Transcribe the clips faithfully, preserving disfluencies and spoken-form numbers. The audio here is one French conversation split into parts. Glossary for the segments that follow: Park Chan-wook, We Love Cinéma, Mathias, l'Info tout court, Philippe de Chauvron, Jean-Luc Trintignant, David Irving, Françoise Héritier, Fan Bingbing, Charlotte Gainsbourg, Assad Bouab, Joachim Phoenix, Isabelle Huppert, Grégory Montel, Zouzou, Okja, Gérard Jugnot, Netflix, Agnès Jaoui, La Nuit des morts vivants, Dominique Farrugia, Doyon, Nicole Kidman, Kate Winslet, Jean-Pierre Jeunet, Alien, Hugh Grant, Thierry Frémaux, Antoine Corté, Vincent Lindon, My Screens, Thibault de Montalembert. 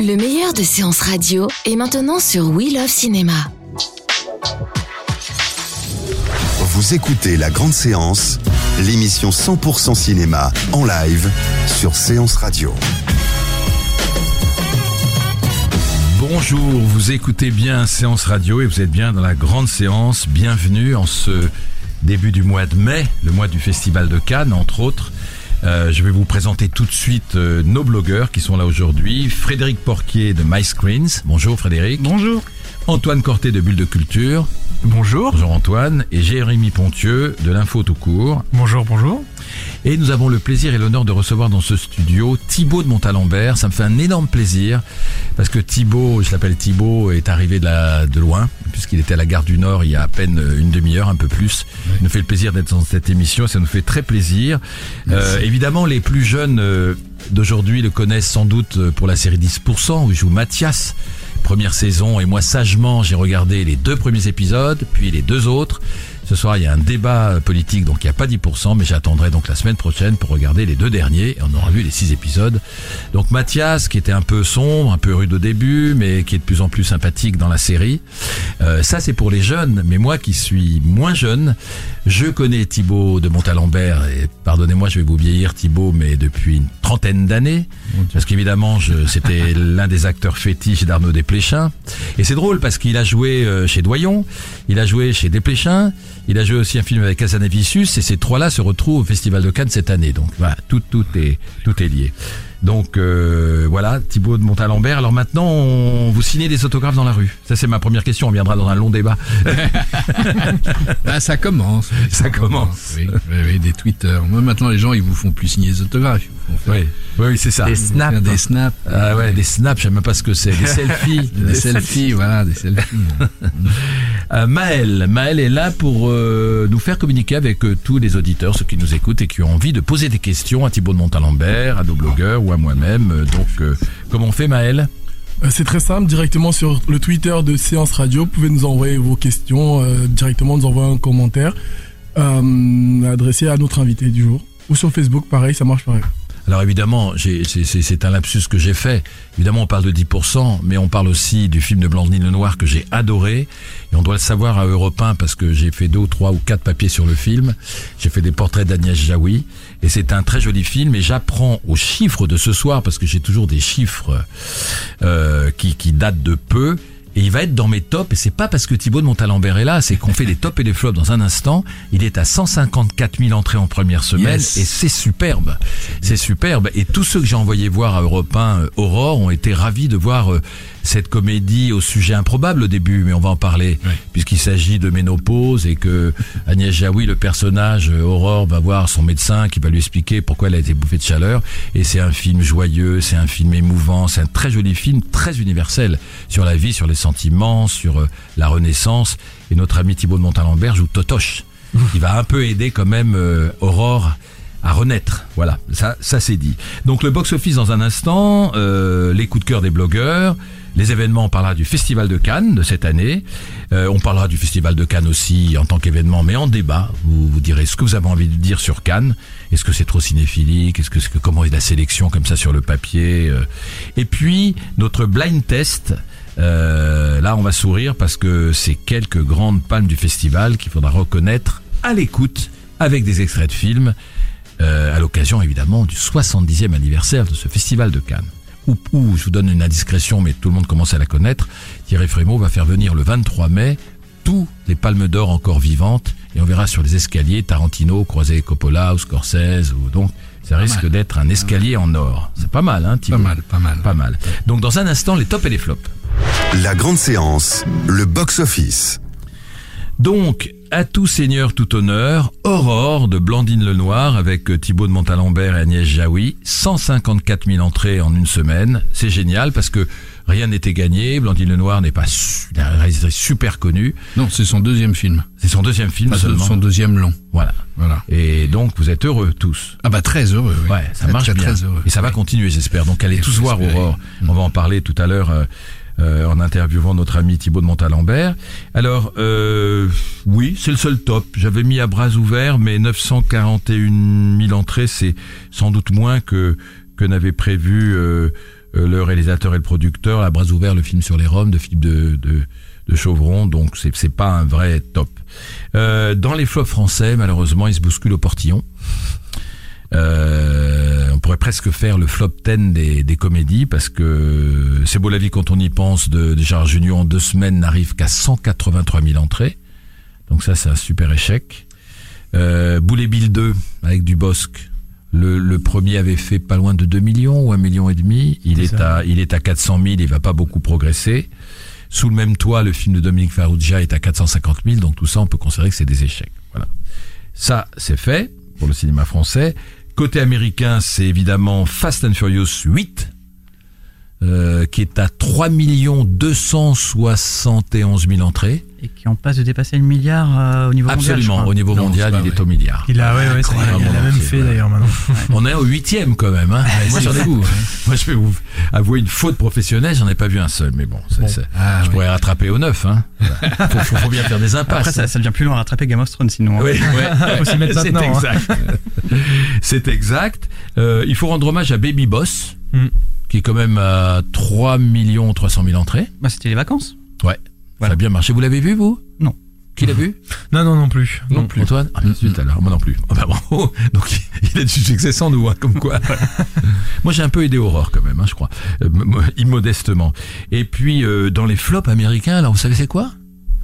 Le meilleur de Séance Radio est maintenant sur We Love Cinéma. Vous écoutez La Grande Séance, l'émission cent pour cent cinéma en live sur Séance Radio. Bonjour, vous écoutez bien Séance Radio et vous êtes bien dans La Grande Séance. Bienvenue en ce début du mois de mai, le mois du Festival de Cannes entre autres. Euh, je vais vous présenter tout de suite euh, nos blogueurs qui sont là aujourd'hui. Frédéric Porquier de My Screens. Bonjour Frédéric. Bonjour. Antoine Corté de Bulle de Culture. Bonjour. Bonjour Antoine. Et Jérémy Ponthieux de l'Info tout court. Bonjour, bonjour. Et nous avons le plaisir et l'honneur de recevoir dans ce studio Thibault de Montalembert. Ça me fait un énorme plaisir parce que Thibault, je l'appelle Thibault, est arrivé de, la, de loin puisqu'il était à la gare du Nord il y a à peine une demi-heure, un peu plus. Oui. Il nous fait le plaisir d'être dans cette émission, ça nous fait très plaisir. Euh, évidemment, les plus jeunes euh, d'aujourd'hui le connaissent sans doute pour la série dix pour cent où il joue Mathias. Première saison, et moi sagement j'ai regardé les deux premiers épisodes, puis les deux autres. Ce soir il y a un débat politique, donc il n'y a pas dix pour cent, mais j'attendrai donc la semaine prochaine pour regarder les deux derniers, et on aura vu les six épisodes. Donc Mathias, qui était un peu sombre, un peu rude au début, mais qui est de plus en plus sympathique dans la série. Euh, ça c'est pour les jeunes, mais moi qui suis moins jeune, je connais Thibault de Montalembert, et pardonnez-moi je vais vous vieillir Thibault, mais depuis une trentaine d'années, parce qu'évidemment je, c'était l'un des acteurs fétiches d'Arnaud Desplechin, et c'est drôle parce qu'il a joué chez Doyon, il a joué chez Desplechin, il a joué aussi un film avec Hazanavicius, et ces trois-là se retrouvent au Festival de Cannes cette année. Donc voilà, tout, tout est tout est lié. Donc euh, voilà, Thibault de Montalembert. Alors maintenant, on vous signez des autographes dans la rue. Ça c'est ma première question, on viendra dans un long débat. Ah, ça commence. Oui, ça, ça commence. commence. Oui, oui, oui, des Twitter. Moi maintenant, les gens, ils vous font plus signer des autographes. Oui, oui, c'est ça. Des snaps. Des snaps. Ah ouais, des snaps, je sais même pas ce que c'est. Des selfies. Des, des selfies, selfies, voilà, des selfies. Euh, Maël, Maël est là pour euh, nous faire communiquer avec euh, tous les auditeurs, ceux qui nous écoutent et qui ont envie de poser des questions à Thibault de Montalembert, à nos blogueurs ou à moi-même. Donc, euh, comment on fait, Maël ? C'est très simple, directement sur le Twitter de Séance Radio, vous pouvez nous envoyer vos questions, euh, directement nous envoyer un commentaire euh, adressé à notre invité du jour. Ou sur Facebook, pareil, ça marche pareil. Alors évidemment, j'ai, c'est, c'est, c'est un lapsus que j'ai fait. Évidemment, on parle de dix pour cent, mais on parle aussi du film de Blandine Lenoir que j'ai adoré. Et on doit le savoir à Europe un parce que j'ai fait deux ou trois ou quatre papiers sur le film. J'ai fait des portraits d'Agnès Jaoui. Et c'est un très joli film. Et j'apprends aux chiffres de ce soir, parce que j'ai toujours des chiffres euh, qui, qui datent de peu. Et il va être dans mes tops. Et c'est pas parce que Thibault de Montalembert est là, c'est qu'on fait les tops et les flops dans un instant. Il est à cent cinquante-quatre mille entrées en première semaine. Yes. Et c'est superbe. C'est superbe. Et tous ceux que j'ai envoyés voir à Europe un, euh, Aurore, ont été ravis de voir euh, cette comédie au sujet improbable au début, mais on va en parler. Oui. Puisqu'il s'agit de ménopause et que Agnès Jaoui, le personnage, euh, Aurore, va voir son médecin qui va lui expliquer pourquoi elle a été bouffée de chaleur. Et c'est un film joyeux, c'est un film émouvant, c'est un très joli film, très universel sur la vie, sur les sentiments, sur la Renaissance. Et notre ami Thibault de Montalembert joue Totoche, qui va un peu aider quand même euh, Aurore à renaître. Voilà, ça, ça c'est dit. Donc le box-office dans un instant, euh, les coups de cœur des blogueurs, les événements, on parlera du Festival de Cannes de cette année, euh, on parlera du Festival de Cannes aussi en tant qu'événement, mais en débat, vous, vous direz ce que vous avez envie de dire sur Cannes, est-ce que c'est trop cinéphilique, est-ce que, est-ce que, comment est la sélection comme ça sur le papier, euh. Et puis notre blind test. Euh, là on va sourire parce que c'est quelques grandes palmes du festival qu'il faudra reconnaître à l'écoute avec des extraits de films euh, à l'occasion évidemment du soixante-dixième anniversaire de ce festival de Cannes où, où je vous donne une indiscrétion mais tout le monde commence à la connaître. Thierry Frémaux va faire venir le vingt-trois mai tous les palmes d'or encore vivantes et on verra sur les escaliers Tarantino, Croisé, Coppola ou Scorsese ou donc ça risque d'être un escalier en or. C'est pas mal, hein, Thibault ? Pas mal, pas mal. Pas mal. Donc, dans un instant, les tops et les flops. La grande séance, le box-office. Donc, à tout seigneur tout honneur, Aurore de Blandine Lenoir avec Thibault de Montalembert et Agnès Jaoui, cent cinquante-quatre mille entrées en une semaine. C'est génial parce que rien n'était gagné. Blandine Lenoir n'est pas une réalisatrice super connue. Non, c'est son deuxième film. C'est son deuxième film pas seulement. Son deuxième long. Voilà. Voilà. Et donc vous êtes heureux tous. Ah bah très heureux. Oui. Ouais, ça, ça marche très, bien. Très heureux. Et ça va continuer, j'espère. Donc allez et tous voir Aurore. Mmh. On va en parler tout à l'heure. Euh, Euh, en interviewant notre ami Thibault de Montalembert. Alors, euh, oui, c'est le seul top. J'avais mis à bras ouverts, mais neuf cent quarante et un mille entrées, c'est sans doute moins que que n'avait prévu euh, le réalisateur et le producteur. À bras ouverts, le film sur les Roms de Philippe de, de, de Chauvron, donc c'est, c'est pas un vrai top. Euh, dans les flops français, malheureusement, ils se bousculent au portillon. Euh, on pourrait presque faire le flop dix des, des comédies parce que C'est beau la vie quand on y pense de, de Gérard Jugnot en deux semaines n'arrive qu'à cent quatre-vingt-trois mille entrées, donc ça c'est un super échec. euh, Boulet Bill deux avec Dubosc, le, le premier avait fait pas loin de deux millions ou un million et demi, il est, est à, il est à quatre cent mille, il va pas beaucoup progresser. Sous le même toit, le film de Dominique Farrugia est à quatre cent cinquante mille, donc tout ça on peut considérer que c'est des échecs. Voilà, ça c'est fait pour le cinéma français. Côté américain, c'est évidemment Fast and Furious huit, euh, qui est à trois millions deux cent soixante et onze mille entrées. Et qui en passe de dépasser le milliard euh, au niveau Absolument, mondial. Absolument, au niveau non, mondial, il vrai. est au milliard. Il a, ouais, ouais, ça, il a la même fait d'ailleurs maintenant. On est au huitième quand même. Hein. Ah, moi, j'en ai vous, moi, je peux vous avouer une faute professionnelle, j'en ai pas vu un seul, mais bon, c'est, bon. C'est, ah, je oui. pourrais rattraper au neuf. Hein. faut, faut, faut bien faire des impasses. Après, ça, ça devient plus long à rattraper Game of Thrones sinon. Oui, hein. ouais. faut s'y mettre maintenant. C'est exact. Hein. c'est exact. Euh, il faut rendre hommage à Baby Boss, mm. qui est quand même à trois millions trois cent mille entrées. Bah, c'était les vacances. Ouais. Voilà. Ça a bien marché. Vous l'avez vu, vous? Non. Qui l'a vu? Non, non, non plus. Non, non plus. Antoine? Ah, zut mmh. alors. Moi non plus. Oh, bah, bravo. Donc, il a du succès sans nous, hein, comme quoi. Moi, j'ai un peu aidé Aurore, quand même, hein, je crois. Euh, immodestement. Et puis, euh, dans les flops américains, alors, vous savez, c'est quoi?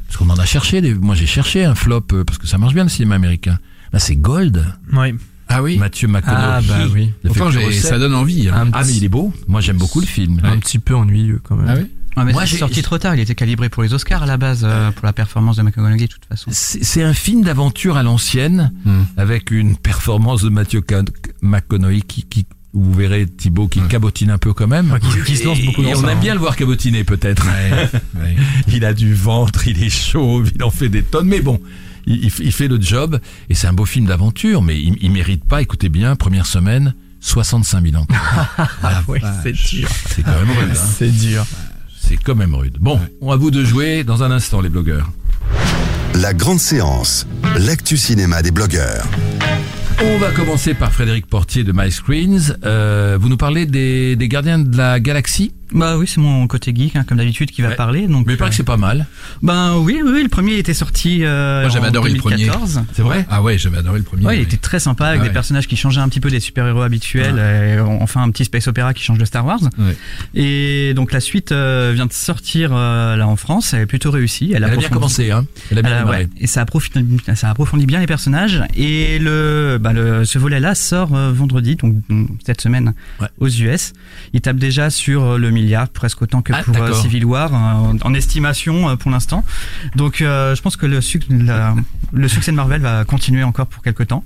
Parce qu'on en a cherché. Des... Moi, j'ai cherché un flop, euh, parce que ça marche bien, le cinéma américain. Là, c'est Gold. Oui. Ah oui. Mathieu McConaughey. Ah bah oui. Enfin, ça donne envie. Hein. Ah, mais il est beau. Moi, j'aime beaucoup le film. Un ouais. petit peu ennuyeux, quand même. Ah oui? Ah, mais moi, c'est sorti trop tard. Il était calibré pour les Oscars à la base, euh, pour la performance de McConaughey de toute façon. C'est, c'est un film d'aventure à l'ancienne, mmh. avec une performance de Mathieu Can... McConaughey qui, qui, vous verrez Thibault qui mmh. cabotine un peu quand même. Ouais, qui, qui se lance beaucoup. Et, et on aime bien le voir cabotiner peut-être. Ouais, ouais. Il a du ventre, il est chauve, il en fait des tonnes. Mais bon, il, il fait le job et c'est un beau film d'aventure. Mais il, il mérite pas. Écoutez bien, première semaine, soixante-cinq mille entrées. Ah oui, ah, c'est dur. C'est quand même rude. Hein. C'est dur. C'est quand même rude. Bon, on va vous de jouer dans un instant, les blogueurs. La grande séance, l'actu cinéma des blogueurs. On va commencer par Frédéric Porquier de My Screens. Euh, vous nous parlez des, des Gardiens de la Galaxie? Bah oui, c'est mon côté geek, hein, comme d'habitude, qui va ouais. parler. Donc, mais il paraît que c'est pas mal. Ben oui, oui, oui, le premier était sorti euh, Moi, j'avais en adoré deux mille quatorze. Le premier. C'est vrai ? Ah ouais, j'avais adoré le premier. Ouais, ouais. Il était très sympa, avec ah ouais. des personnages qui changeaient un petit peu des super-héros habituels. Ouais. Et enfin, un petit space opéra qui change de Star Wars. Ouais. Et donc la suite euh, vient de sortir euh, là en France. Elle est plutôt réussie. Elle, Elle a bien commencé. Hein. Elle a bien démarré. Ouais. Et ça approfondit, ça approfondit bien les personnages. Et le, bah, le, ce volet-là sort euh, vendredi, donc cette semaine ouais. aux U S. Il tape déjà sur le milieu. Presque autant que ah, pour d'accord. Civil War en, en estimation pour l'instant, donc euh, je pense que le, suc- la, le succès de Marvel va continuer encore pour quelques temps.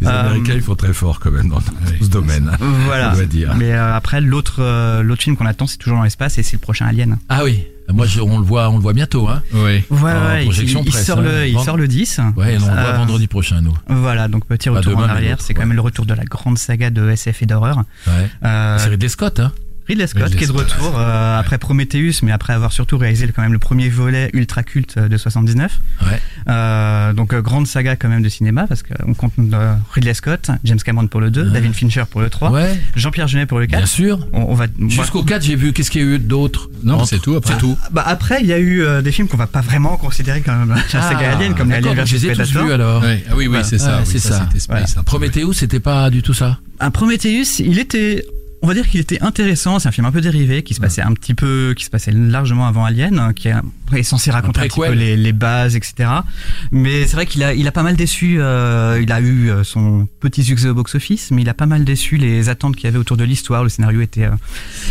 Les euh, Américains ils font très fort quand même dans, dans oui, ce domaine, voilà. On doit dire. Mais euh, après l'autre, euh, l'autre film qu'on attend c'est toujours dans l'espace et c'est le prochain Alien. Ah oui. Moi, je, on le voit, on le voit bientôt, hein. Oui. Ouais, ouais, projection il, il presse, sort hein. le, il Vend... sort le dix. Ouais, et on le voit euh, vendredi prochain, nous. Voilà, donc petit retour demain, en arrière. C'est ouais. quand même le retour de la grande saga de S F et d'horreur. Ouais. Euh, c'est Ridley Scott, hein. Ridley Scott qui est de retour euh, après Prometheus, mais après avoir surtout réalisé quand même le premier volet ultra culte de soixante-dix-neuf. Ouais. Euh, donc euh, grande saga quand même de cinéma parce qu'on compte euh, Ridley Scott, James Cameron pour le deux, ouais. David Fincher pour le trois, ouais. Jean-Pierre Jeunet pour le quatre. Bien sûr. On, on va jusqu'au quatre, j'ai vu. Qu'est-ce qu'il y a eu d'autre? Non, entre... c'est tout. Après, c'est tout. Bah après, il y a eu euh, des films qu'on va pas vraiment considérer comme ah, la saga Alien, comme Alien versus Predator. Vu, alors. Oui, ah, oui, oui, c'est ah, ça. Oui, c'est ça. ça. C'était Space, voilà. Prometheus, c'était pas du tout ça. Un Prometheus, il était on va dire qu'il était intéressant. C'est un film un peu dérivé qui se passait un petit peu, qui se passait largement avant Alien, qui est censé raconter un, un petit peu les, les bases, et cetera. Mais c'est vrai qu'il a, il a pas mal déçu. Euh, il a eu son petit succès au box-office, mais il a pas mal déçu les attentes qu'il y avait autour de l'histoire. Le scénario était, euh,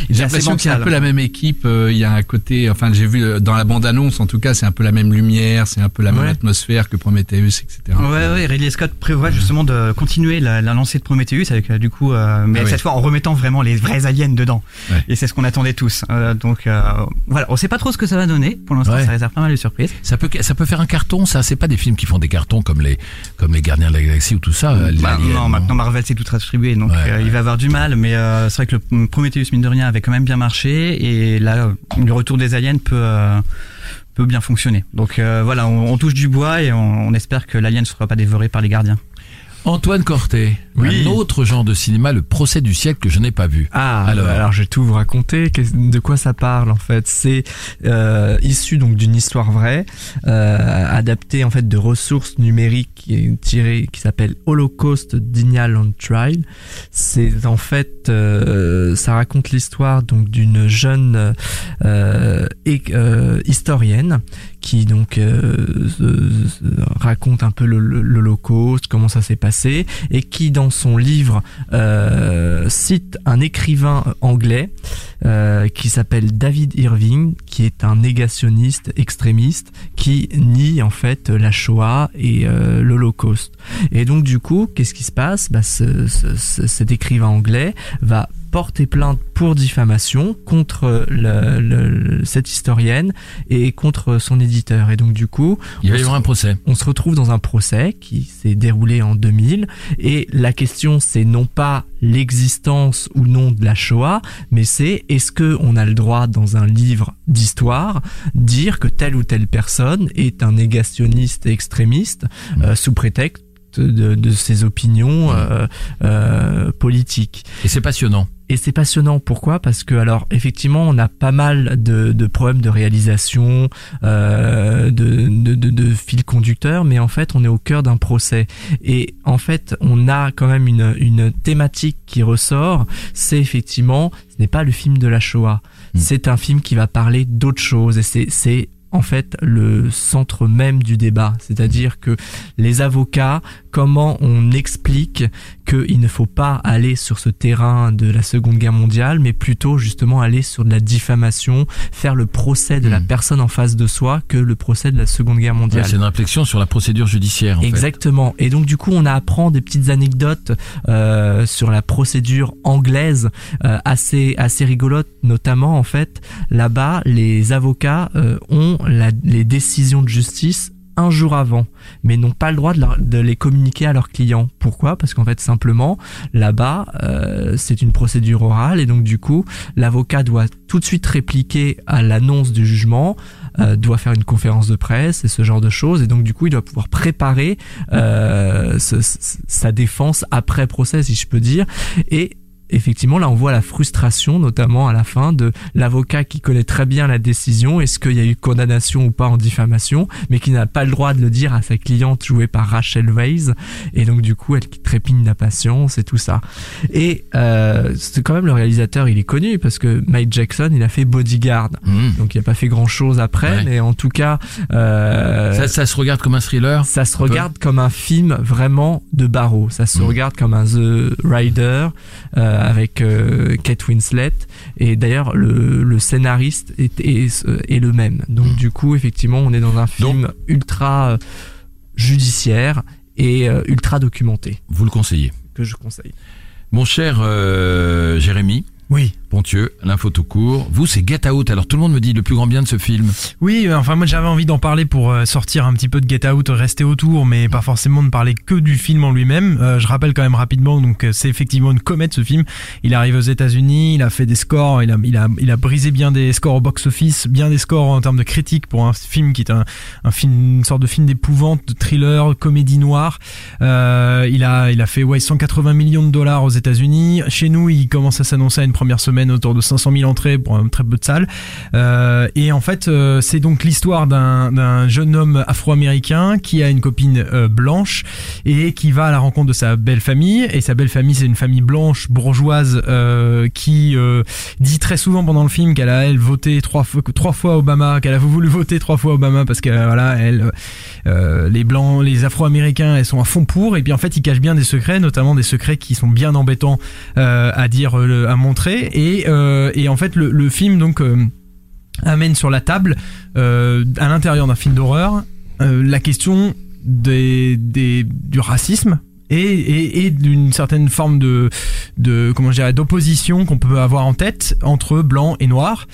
j'ai l'impression que c'est un peu la même équipe. Il y a un côté, enfin, j'ai vu dans la bande-annonce, en tout cas, c'est un peu la même lumière, c'est un peu la même ouais. atmosphère que Prometheus, et cetera. Ouais, ouais. ouais. Ridley Scott prévoit justement de continuer la, la lancée de Prometheus avec, du coup, euh, mais ah cette oui. fois en remettant vraiment les vrais aliens dedans ouais. et c'est ce qu'on attendait tous euh, donc euh, voilà, on sait pas trop ce que ça va donner pour l'instant ouais. ça réserve pas mal de surprises. Ça peut, ça peut faire un carton, ça. C'est pas des films qui font des cartons comme les, comme les Gardiens de la Galaxie ou tout ça. euh, bah, non, non maintenant Marvel s'est tout distribué donc ouais, euh, ouais. il va avoir du mal, mais euh, c'est vrai que le Prometheus mine de rien avait quand même bien marché et là le retour des aliens peut euh, peut bien fonctionner donc euh, voilà on, on touche du bois et on, on espère que l'alien ne sera pas dévoré par les gardiens. Antoine Corté, oui. un autre genre de cinéma, le procès du siècle que je n'ai pas vu. Ah, alors, alors je vais tout vous raconter. De quoi ça parle en fait ? C'est euh, issu donc d'une histoire vraie, euh, adaptée en fait de ressources numériques tirées qui s'appelle Holocaust Denial on Trial. C'est en fait, euh, ça raconte l'histoire donc d'une jeune euh, euh, historienne qui donc euh, raconte un peu l'Holocauste, comment ça s'est passé, et qui dans son livre euh, cite un écrivain anglais euh, qui s'appelle David Irving, qui est un négationniste extrémiste qui nie en fait la Shoah et euh, l'Holocauste. Et donc du coup, qu'est-ce qui se passe ? Bah, ce, ce, cet écrivain anglais va porter plainte pour diffamation contre le, le, cette historienne et contre son éditeur. Et donc du coup, il va y avoir un procès. On se retrouve dans un procès qui s'est déroulé en deux mille et la question c'est non pas l'existence ou non de la Shoah, mais c'est est-ce que on a le droit dans un livre d'histoire dire que telle ou telle personne est un négationniste et extrémiste mmh. euh, sous prétexte de, de ses opinions euh, euh, politiques. Et c'est passionnant. Et c'est passionnant, pourquoi ? Parce que alors effectivement on a pas mal de, de problèmes de réalisation, euh, de, de, de, de fil conducteur, mais en fait on est au cœur d'un procès. Et en fait on a quand même une, une thématique qui ressort, c'est effectivement, ce n'est pas le film de la Shoah, mmh. c'est un film qui va parler d'autre chose et c'est... c'est en fait le centre même du débat, c'est-à-dire que les avocats, comment on explique qu'il ne faut pas aller sur ce terrain de la Seconde Guerre mondiale, mais plutôt justement aller sur de la diffamation, faire le procès de mmh. la personne en face de soi que le procès de la Seconde Guerre mondiale. Ouais, c'est une réflexion sur la procédure judiciaire en exactement fait. Et donc du coup on apprend des petites anecdotes euh, sur la procédure anglaise euh, assez, assez rigolote, notamment en fait là-bas les avocats euh, ont La, les décisions de justice un jour avant, mais n'ont pas le droit de, leur, de les communiquer à leurs clients. Pourquoi ? Parce qu'en fait, simplement, là-bas, euh, c'est une procédure orale et donc du coup, l'avocat doit tout de suite répliquer à l'annonce du jugement, euh, doit faire une conférence de presse et ce genre de choses et donc du coup, il doit pouvoir préparer euh, ce, sa défense après procès, si je peux dire, et effectivement, là, on voit la frustration, notamment à la fin, de l'avocat qui connaît très bien la décision, est-ce qu'il y a eu condamnation ou pas en diffamation, mais qui n'a pas le droit de le dire à sa cliente jouée par Rachel Weisz. Et donc, du coup, elle qui trépigne d'impatience et tout ça. Et euh, c'est quand même le réalisateur, il est connu, parce que Mike Jackson, il a fait Bodyguard. Mmh. Donc, il n'a pas fait grand-chose après, ouais. mais en tout cas... Euh, ça, ça se regarde comme un thriller ? Ça se regarde peu. Comme un film vraiment de barreau. Ça se mmh. regarde comme un The Rider... Euh, avec euh, Kate Winslet et d'ailleurs le, le scénariste est, est, est le même donc mmh. du coup effectivement on est dans un film donc, ultra euh, judiciaire et euh, ultra documenté. Vous le conseillez ? Que je conseille. Mon cher euh, Jérémy oui. Ponthieux, l'info tout court. Vous, c'est Get Out. Alors tout le monde me dit le plus grand bien de ce film. Oui, euh, enfin moi j'avais envie d'en parler pour euh, sortir un petit peu de Get Out, rester autour, mais pas forcément de parler que du film en lui-même. Euh, je rappelle quand même rapidement, donc euh, c'est effectivement une comète ce film. Il arrive aux États-Unis, il a fait des scores, il a il a il a brisé bien des scores au box-office, bien des scores en termes de critiques pour un film qui est un un film une sorte de film d'épouvante, de thriller, comédie noire. Euh, il a il a fait ouais cent quatre-vingts millions de dollars aux États-Unis. Chez nous, il commence à s'annoncer à une première semaine autour de cinq cent mille entrées pour un très peu de salles. Euh, et en fait, euh, c'est donc l'histoire d'un, d'un jeune homme afro-américain qui a une copine euh, blanche et qui va à la rencontre de sa belle famille. Et sa belle famille, c'est une famille blanche, bourgeoise, euh, qui euh, dit très souvent pendant le film qu'elle a, elle, voté trois fois, trois fois Obama, qu'elle a voulu voter trois fois Obama parce que, voilà, elle, euh, les blancs, les afro-américains, elles sont à fond pour. Et puis, en fait, ils cachent bien des secrets, notamment des secrets qui sont bien embêtants euh, à dire, à montrer. Et, euh, et en fait, le, le film, donc, euh, amène sur la table, euh, à l'intérieur d'un film d'horreur, euh, la question des, des, du racisme. Et, et, et d'une certaine forme de, de, comment je dirais, d'opposition qu'on peut avoir en tête entre blanc et noir.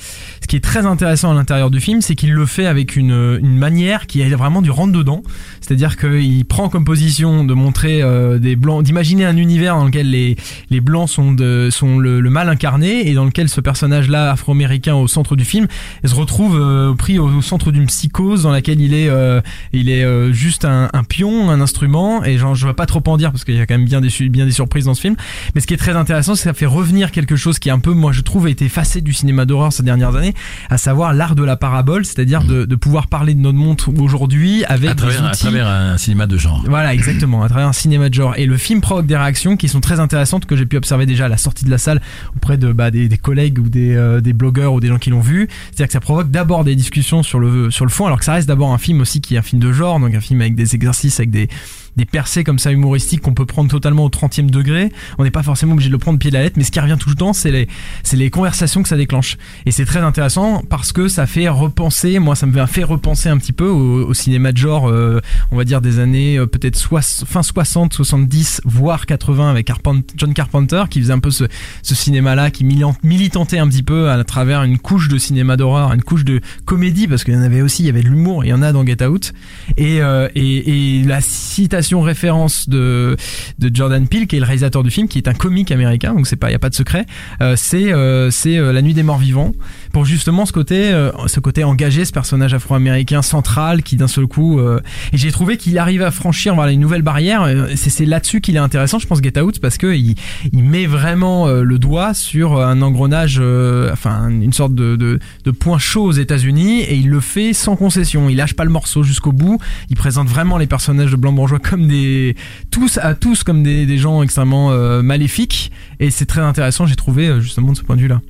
Ce qui est très intéressant à l'intérieur du film, c'est qu'il le fait avec une, une manière qui est vraiment du rentre-dedans. C'est-à-dire qu'il prend comme position de montrer euh, des blancs, d'imaginer un univers dans lequel les, les blancs sont, de, sont le, le mal incarné et dans lequel ce personnage-là, afro-américain au centre du film, il se retrouve euh, pris au, au centre d'une psychose dans laquelle il est, euh, il est euh, juste un, un pion, un instrument, et genre, je ne vais pas trop en dire parce qu'il y a quand même bien des, bien des surprises dans ce film. Mais ce qui est très intéressant, c'est que ça fait revenir quelque chose qui un peu, moi je trouve, a été effacé du cinéma d'horreur ces dernières années, à savoir l'art de la parabole, c'est-à-dire de, de pouvoir parler de notre monde aujourd'hui avec à travers, des outils, à travers un cinéma de genre. Voilà, exactement, à travers un cinéma de genre. Et le film provoque des réactions qui sont très intéressantes, que j'ai pu observer déjà à la sortie de la salle auprès de bah, des, des collègues ou des, euh, des blogueurs ou des gens qui l'ont vu. C'est-à-dire que ça provoque d'abord des discussions sur le, sur le fond, alors que ça reste d'abord un film aussi qui est un film de genre, donc un film avec des exercices, avec des des percées comme ça humoristiques qu'on peut prendre totalement au trentième degré. On n'est pas forcément obligé de le prendre pied de la lettre, mais ce qui revient tout le temps, c'est les, c'est les conversations que ça déclenche. Et c'est très intéressant parce que ça fait repenser, moi ça me fait repenser un petit peu au, au cinéma de genre, euh, on va dire des années euh, peut-être sois, fin soixante, soixante-dix, voire quatre-vingts avec Carpenter, John Carpenter, qui faisait un peu ce, ce cinéma-là, qui militantait un petit peu à travers une couche de cinéma d'horreur, une couche de comédie, parce qu'il y en avait aussi, il y avait de l'humour, il y en a dans Get Out. Et, euh, et, et la citation référence de, de Jordan Peele, qui est le réalisateur du film, qui est un comique américain, donc c'est pas, y a pas de secret, euh, c'est, euh, c'est euh, La Nuit des Morts Vivants, pour justement ce côté, euh, ce côté engagé, ce personnage afro-américain central qui d'un seul coup, euh, et j'ai trouvé qu'il arrive à franchir voilà, une nouvelle barrière. C'est, c'est là-dessus qu'il est intéressant, je pense, Get Out, parce que il, il met vraiment euh, le doigt sur un engrenage, euh, enfin une sorte de, de, de point chaud aux États-Unis, et il le fait sans concession, il lâche pas le morceau jusqu'au bout, il présente vraiment les personnages de blanc bourgeois comme Comme des, tous à tous comme des, des gens extrêmement euh, maléfiques, et c'est très intéressant, j'ai trouvé, justement, de ce point de vue là.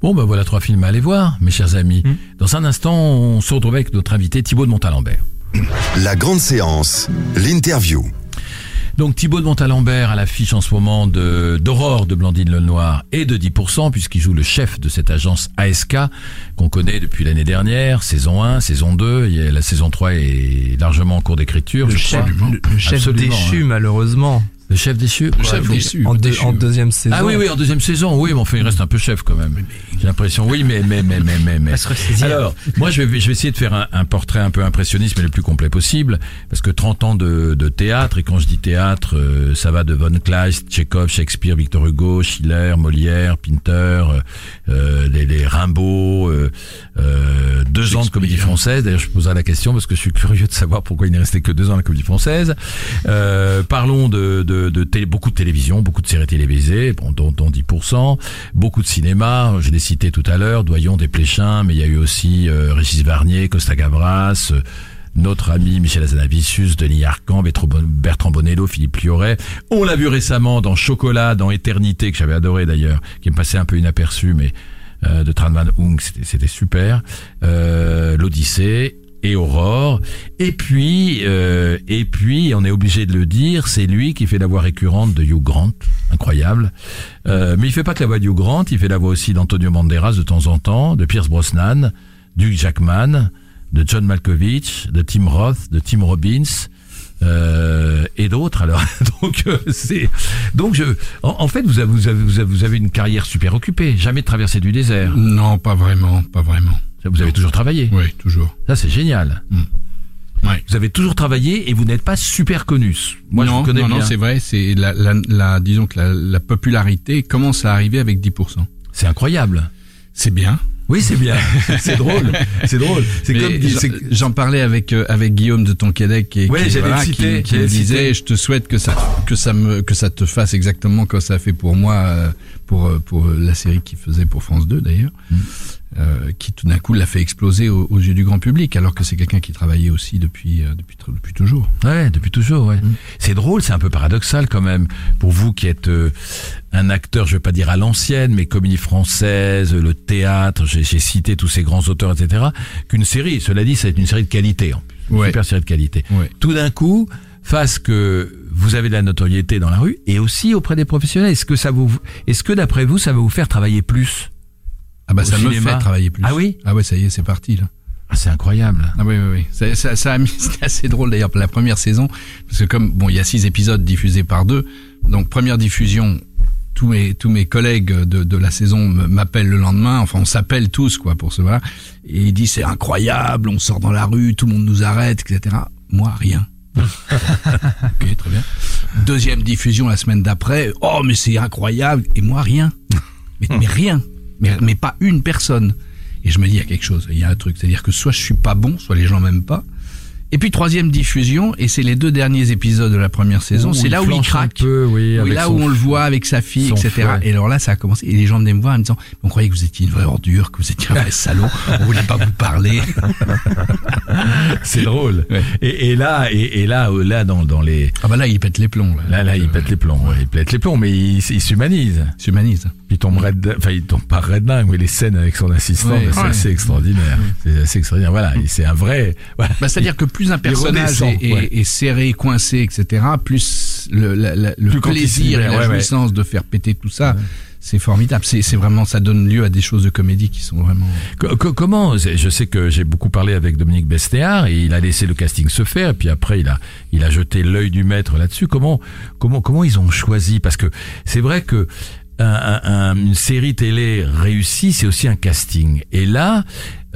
Bon ben voilà trois films à aller voir, mes chers amis. Mmh. Dans un instant, on se retrouve avec notre invité Thibault de Montalembert. La grande séance, l'interview. Donc Thibault de Montalembert à l'affiche en ce moment de d'Aurore de Blandine Lenoir et de dix pour cent, puisqu'il joue le chef de cette agence A S K qu'on connaît depuis l'année dernière, saison un, saison deux, et la saison trois est largement en cours d'écriture. Le je chef, crois. Le, le chef déchu, hein. Malheureusement. Le chef déchu, le chef déchu. En, deux, en deuxième saison. Ah oui, oui, en deuxième saison, oui, mais enfin, il reste un peu chef quand même. J'ai l'impression, oui, mais, mais, mais, mais, mais, mais. Alors, moi, je vais, je vais essayer de faire un, un portrait un peu impressionniste, mais le plus complet possible, parce que trente ans de, de théâtre, et quand je dis théâtre, euh, ça va de Von Kleist, Tchekhov, Shakespeare, Victor Hugo, Schiller, Molière, Pinter, euh, les, les Rimbaud, euh, euh, deux ans de comédie française. D'ailleurs, je poserai la question parce que je suis curieux de savoir pourquoi il n'est resté que deux ans à la comédie française. Euh, parlons de, de De, de télé, beaucoup de télévision, beaucoup de séries télévisées, bon, dont, dont dix pour cent, beaucoup de cinéma, je l'ai cité tout à l'heure, Doyon, Desplechin, mais il y a eu aussi euh, Régis Varnier, Costa Gavras, euh, notre ami Michel Hazanavicius, Denis Arcand, Bertrand Bonello, Philippe Lioré. On l'a vu récemment dans Chocolat, dans Éternité, que j'avais adoré d'ailleurs, qui me passait un peu inaperçu, mais euh, de Tran Van Hung, c'était, c'était super, euh, l'Odyssée, et Aurore, et puis euh, et puis on est obligé de le dire, c'est lui qui fait la voix récurrente de Hugh Grant, incroyable, euh, mais il fait pas que la voix de Hugh Grant, il fait la voix aussi d'Antonio Banderas de temps en temps, de Pierce Brosnan, d'Hugh Jackman, de John Malkovich, de Tim Roth, de Tim Robbins, euh, et d'autres. Alors donc euh, c'est donc je en, en fait vous avez, vous avez vous avez vous avez une carrière super occupée, jamais de traversée du désert. Non, pas vraiment, pas vraiment. Vous avez toujours travaillé. Oui, toujours. Ça, c'est génial. Mmh. Ouais. Vous avez toujours travaillé et vous n'êtes pas super connu. Moi, non, je vous connais non, bien. Non, c'est vrai. C'est la, la, la disons que la, la popularité commence à arriver avec dix pour cent. C'est incroyable. C'est bien. Oui, c'est bien. C'est drôle. C'est drôle. C'est mais comme c'est... j'en parlais avec euh, avec Guillaume de Tonquédec qui, ouais, qui, voilà, citer, qui, qui disait, je te souhaite que ça que ça me que ça te fasse exactement comme ça a fait pour moi euh, pour pour la série qu'il faisait pour France deux d'ailleurs, mm. euh, qui tout d'un coup l'a fait exploser aux, aux yeux du grand public, alors que c'est quelqu'un qui travaillait aussi depuis euh, depuis depuis toujours. Ouais, depuis toujours. Ouais. Mm. C'est drôle, c'est un peu paradoxal quand même pour vous qui êtes euh, un acteur, je vais pas dire à l'ancienne, mais comédie française, le théâtre, j'ai, j'ai cité tous ces grands auteurs, et cetera, qu'une série, cela dit, c'est une série de qualité, en plus. Ouais. Super série de qualité. Ouais. Tout d'un coup, face que vous avez de la notoriété dans la rue, et aussi auprès des professionnels, est-ce que ça vous, est-ce que d'après vous, ça va vous faire travailler plus? Ah bah, ça cinéma. Me fait travailler plus. Ah oui? Ah ouais, ça y est, c'est parti, là. Ah, c'est incroyable. Ah oui, oui, oui. Ça, ça, ça a mis, c'était assez drôle d'ailleurs pour la première saison, parce que comme, bon, il y a six épisodes diffusés par deux, donc première diffusion, Tous mes, tous mes collègues de, de la saison m'appellent le lendemain. Enfin, on s'appelle tous, quoi, pour se voir. Et il dit, c'est incroyable, on sort dans la rue, tout le monde nous arrête, et cetera. Moi, rien. Ok, très bien. Deuxième diffusion la semaine d'après. Oh, mais c'est incroyable. Et moi, rien. Mais, mais rien. Mais, mais pas une personne. Et je me dis, il y a quelque chose. Il y a un truc. C'est-à-dire que soit je suis pas bon, soit les gens m'aiment pas. Et puis troisième diffusion, et c'est les deux derniers épisodes de la première saison, où c'est là où il craque, peu, oui, oui, là où on le voit avec sa fille, et cetera. Fouet. Et alors là, ça a commencé, et les gens venaient me voir en me disant, on croyait que vous étiez une vraie ordure, que vous étiez un vrai salaud, on voulait pas vous parler. C'est drôle. Ouais. Et, et là, et, et là, là dans, dans les... Ah bah là, il pète les plombs. Là, là, là euh... il pète les plombs, ouais, il pète les plombs, mais il, il s'humanise. Il s'humanise. Il tombe red, enfin, il tombe pas red dingue, mais les scènes avec son assistant, ouais, ben, c'est ouais. assez extraordinaire. Ouais. C'est assez extraordinaire, voilà, et c'est un vrai... Voilà. Bah, c'est-à-dire que plus un personnage est, est, ouais. est serré, coincé, et cetera, plus le, la, la, le plus plaisir et la ouais, jouissance ouais. de faire péter tout ça, ouais. c'est formidable. C'est, c'est vraiment, ça donne lieu à des choses de comédie qui sont vraiment... Que, que, comment je sais que j'ai beaucoup parlé avec Dominique Bestéard et il a laissé le casting se faire, et puis après il a, il a jeté l'œil du maître là-dessus. Comment, comment, comment ils ont choisi? Parce que c'est vrai que un, un, une série télé réussie, c'est aussi un casting. Et là...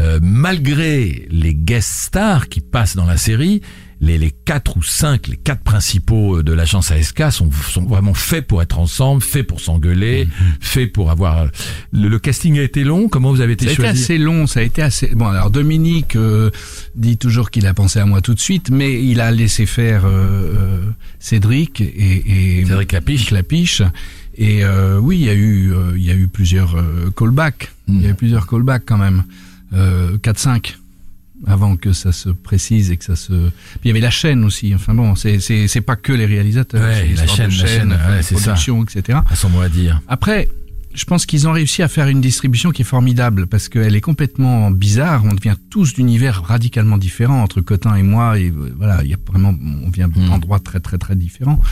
Euh, malgré les guest stars qui passent dans la série, les, les quatre ou cinq, les quatre principaux de l'agence A S K sont, sont vraiment faits pour être ensemble, faits pour s'engueuler, mm-hmm. faits pour avoir... Le, le casting a été long, comment vous avez été choisi? Ça a été assez long, ça a été assez... Bon, alors Dominique euh, dit toujours qu'il a pensé à moi tout de suite, mais il a laissé faire euh, Cédric et... et Cédric Klapisch. Klapisch. Et euh, oui, il y a eu, euh, il y a eu plusieurs euh, callbacks. Mm. Il y a eu plusieurs callbacks quand même. Euh, quatre cinq avant que ça se précise et que ça se... Puis il y avait la chaîne aussi, enfin bon, c'est c'est c'est pas que les réalisateurs, ouais, c'est la chaîne, de chaîne, la chaîne, la ouais, production, c'est ça. et cetera. À son mot à dire. Après, je pense qu'ils ont réussi à faire une distribution qui est formidable parce qu'elle est complètement bizarre. On devient tous d'univers radicalement différents entre Cotin et moi, et voilà, il y a vraiment, on vient d'endroits mmh. très très très différents,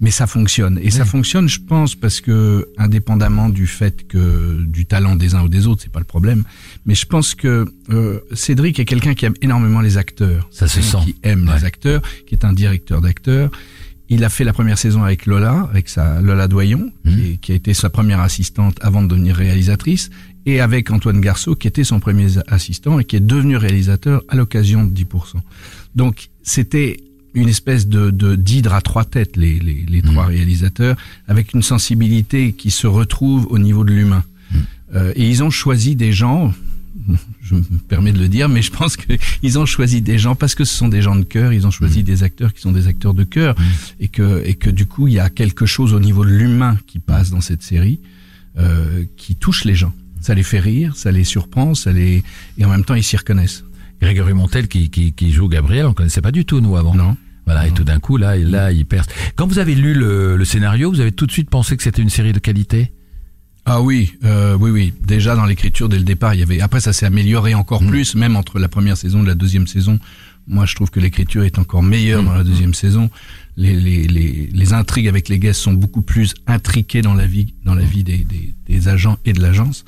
mais ça fonctionne. Et oui. ça fonctionne, je pense, parce que indépendamment du fait que du talent des uns ou des autres, c'est pas le problème, mais je pense que euh, Cédric est quelqu'un qui aime énormément les acteurs. Ça se sent. Qui aime ouais. les acteurs, qui est un directeur d'acteurs. Il a fait la première saison avec Lola, avec sa Lola Doillon, mmh. qui, qui a été sa première assistante avant de devenir réalisatrice, et avec Antoine Garceau, qui était son premier assistant et qui est devenu réalisateur à l'occasion de dix pour cent. Donc, c'était une espèce de, de d'hydre à trois têtes, les, les, les mmh. trois réalisateurs, avec une sensibilité qui se retrouve au niveau de l'humain. Mmh. Euh, et ils ont choisi des gens, je me permets de le dire, mais je pense que ils ont choisi des gens parce que ce sont des gens de cœur, ils ont choisi mmh. des acteurs qui sont des acteurs de cœur, mmh. et que et que du coup, il y a quelque chose au niveau de l'humain qui passe dans cette série, euh, qui touche les gens. Ça les fait rire, ça les surprend, ça les... et en même temps, ils s'y reconnaissent. Grégory Montel qui, qui, qui joue Gabriel, on ne connaissait pas du tout, nous, avant. Non. Voilà, et tout d'un coup, là, là, il perce. Quand vous avez lu le, le scénario, vous avez tout de suite pensé que c'était une série de qualité? Ah oui, euh, oui, oui. Déjà, dans l'écriture, dès le départ, il y avait... Après, ça s'est amélioré encore mmh. plus, même entre la première saison et la deuxième saison. Moi, je trouve que l'écriture est encore meilleure mmh. dans la deuxième mmh. saison. Les, les, les, les intrigues avec les guests sont beaucoup plus intriquées dans la vie, dans la vie des, des, des agents et de l'agence.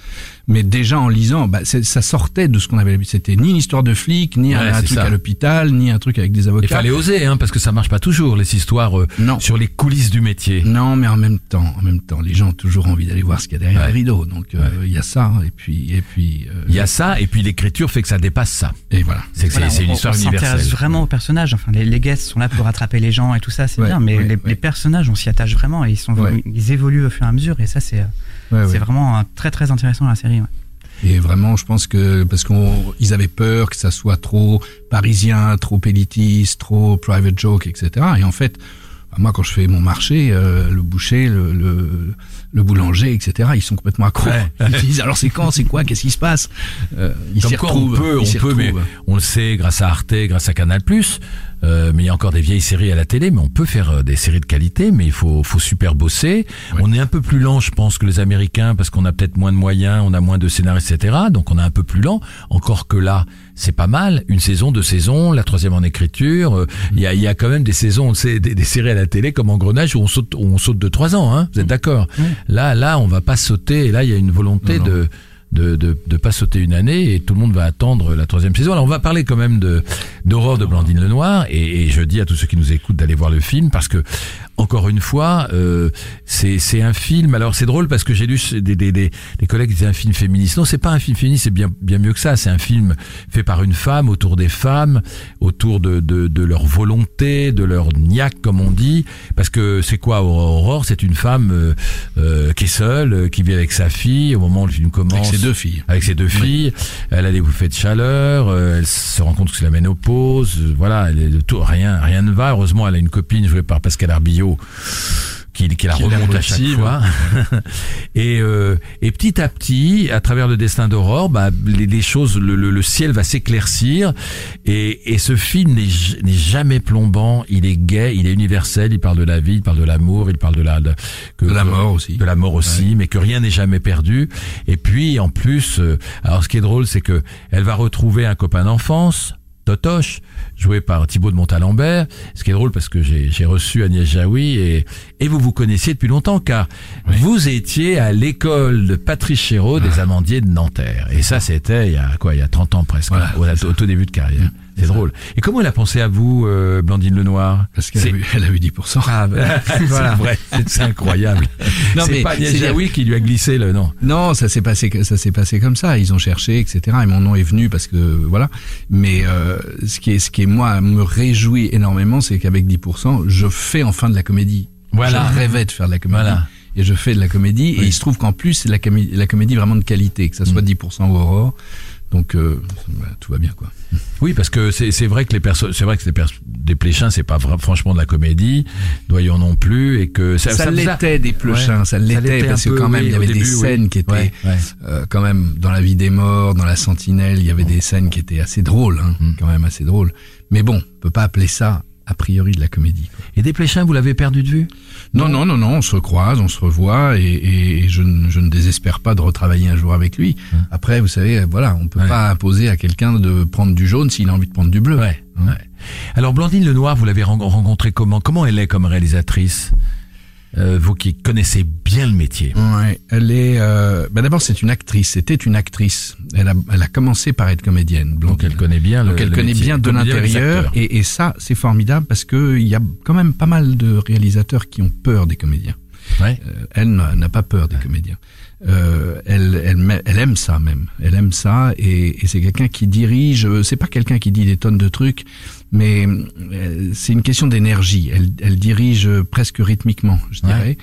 Mais déjà en lisant, bah, c'est, ça sortait de ce qu'on avait l'habitude. C'était ni une histoire de flic, ni ouais, un, un truc ça. à l'hôpital, ni un truc avec des avocats. Il fallait oser, hein, parce que ça marche pas toujours, les histoires euh, sur les coulisses du métier. Non, mais en même temps, en même temps, les gens ont toujours envie d'aller voir ce qu'il y a derrière ouais. les rideaux. Donc, euh, il ouais. y a ça, et puis, et puis. Il euh, y a ça, et puis l'écriture fait que ça dépasse ça. Et voilà. C'est, voilà, c'est, c'est on, une histoire on universelle. On s'intéresse vraiment aux personnages. Enfin, les, les guests sont là pour attraper les gens et tout. Ça c'est ouais, bien mais ouais, les, ouais. les personnages on s'y attache vraiment et ils sont ouais. ils évoluent au fur et à mesure et ça c'est ouais, c'est ouais. vraiment très très intéressant à la série ouais. Et vraiment, je pense que parce qu'on ils avaient peur que ça soit trop parisien, trop élitiste, trop private joke, et cetera. Et en fait, moi, quand je fais mon marché, euh, le boucher, le, le, le boulanger, et cetera, ils sont complètement accros. Ouais. Ils disent, alors c'est quand, c'est quoi, qu'est-ce qui se passe euh, ils Comme s'y quoi, retrouvent, on peut, on peut, mais on le sait grâce à Arte, grâce à Canal+, euh, mais il y a encore des vieilles séries à la télé, mais on peut faire des séries de qualité, mais il faut, faut super bosser. Ouais. On est un peu plus lent, je pense, que les Américains, parce qu'on a peut-être moins de moyens, on a moins de scénarios, et cetera, donc on est un peu plus lent, encore que là, c'est pas mal, une saison, deux saisons, la troisième en écriture, il euh, y a, il y a quand même des saisons, on sait, des, des séries à la télé comme Engrenage où on saute, où on saute de trois ans, hein, vous êtes d'accord? Oui. Là, là, on va pas sauter, et là, il y a une volonté non, non. de, de, de, de pas sauter une année, et tout le monde va attendre la troisième saison. Alors, on va parler quand même de, d'Aurore de Blandine Lenoir, et, et je dis à tous ceux qui nous écoutent d'aller voir le film, parce que, encore une fois, euh, c'est, c'est un film. Alors c'est drôle parce que j'ai lu des, des, des, des collègues qui disaient un film féministe. Non, c'est pas un film féministe, c'est bien, bien mieux que ça. C'est un film fait par une femme, autour des femmes, autour de, de, de leur volonté, de leur niaque, comme on dit. Parce que c'est quoi Aurore ? C'est une femme euh, euh, qui est seule, euh, qui vit avec sa fille. Au moment où le film commence, avec ses deux filles. Avec ses deux oui. filles, elle a des bouffées de chaleur. Euh, elle se rend compte que c'est la ménopause. Euh, voilà, elle est, tout, rien, rien ne va. Heureusement, elle a une copine jouée par Pascal Arbillot. Qui, qui la qui remonte la à chaque fois. et, euh, et petit à petit, à travers le destin d'Aurore, bah, les, les choses, le, le, le ciel va s'éclaircir. Et, et ce film n'est, n'est jamais plombant. Il est gai, il est universel. Il parle de la vie, il parle de l'amour, il parle de la de, que, de la mort aussi, de la mort aussi, ouais. mais que rien n'est jamais perdu. Et puis, en plus, euh, alors ce qui est drôle, c'est que elle va retrouver un copain d'enfance. Totoche, joué par Thibault de Montalembert, ce qui est drôle parce que j'ai, j'ai reçu Agnès Jaoui et, et vous vous connaissiez depuis longtemps car oui. vous étiez à l'école de Patrice Chéreau des ah. Amandiers de Nanterre. Et ça, c'était il y a quoi, il y a trente ans presque, voilà, au, au, au tout début de carrière. C'est, c'est drôle. Et comment elle a pensé à vous, euh, Blandine Lenoir ? Parce qu'elle a eu, elle a eu dix pour cent. Ah, ben, voilà. C'est vrai. C'est, c'est incroyable. Non, c'est mais, pas Agnès Jaoui qui lui a glissé le nom. Non, ça s'est passé, ça s'est passé comme ça. Ils ont cherché, et cetera. Et mon nom est venu parce que, voilà. Mais, euh, ce qui est, ce qui est, moi, me réjouit énormément, c'est qu'avec dix pour cent, je fais enfin de la comédie. Voilà. Je rêvais de faire de la comédie. Voilà. Et je fais de la comédie. Oui. Et il se trouve qu'en plus, c'est de la comédie, la comédie vraiment de qualité, que ça soit dix pour cent ou Aurore. Donc euh, bah, tout va bien quoi. Oui, parce que c'est c'est vrai que les personnes c'est vrai que les pers- Desplechin c'est pas vra- franchement de la comédie, Doyon non plus et que ça, ça, ça l'était Desplechin, ouais, ça l'était, ça l'était parce que quand même oui, il y avait début, des oui. scènes qui étaient ouais, ouais. Euh, quand même dans La vie des morts, dans La Sentinelle, il y avait des scènes qui étaient assez drôles hein, hum. quand même assez drôles. Mais bon, on peut pas appeler ça a priori de la comédie. Quoi. Et Desplechin, vous l'avez perdu de vue ? Non, non, non, non, on se croise, on se revoit, et, et je, ne, je ne désespère pas de retravailler un jour avec lui. Ouais. Après, vous savez, voilà, on peut ouais. pas imposer à quelqu'un de prendre du jaune s'il a envie de prendre du bleu. Ouais. Hein. Ouais. Alors, Blandine Lenoir, vous l'avez ren- rencontrée comment ? Comment elle est comme réalisatrice ? Euh, vous qui connaissez bien le métier. Ouais, elle est. Euh, bah d'abord, c'est une actrice. C'était une actrice. Elle a, elle a commencé par être comédienne. Blandine. Donc elle connaît bien. Le, Donc elle le connaît métier. bien de comédien l'intérieur. Et, et ça, c'est formidable parce que il y a quand même pas mal de réalisateurs qui ont peur des comédiens. Ouais. Euh, elle n'a, n'a pas peur des ouais. comédiens. Euh, elle, elle, elle aime ça même. Elle aime ça et, et c'est quelqu'un qui dirige. C'est pas quelqu'un qui dit des tonnes de trucs, mais euh, c'est une question d'énergie. Elle, elle dirige presque rythmiquement, je ouais. dirais.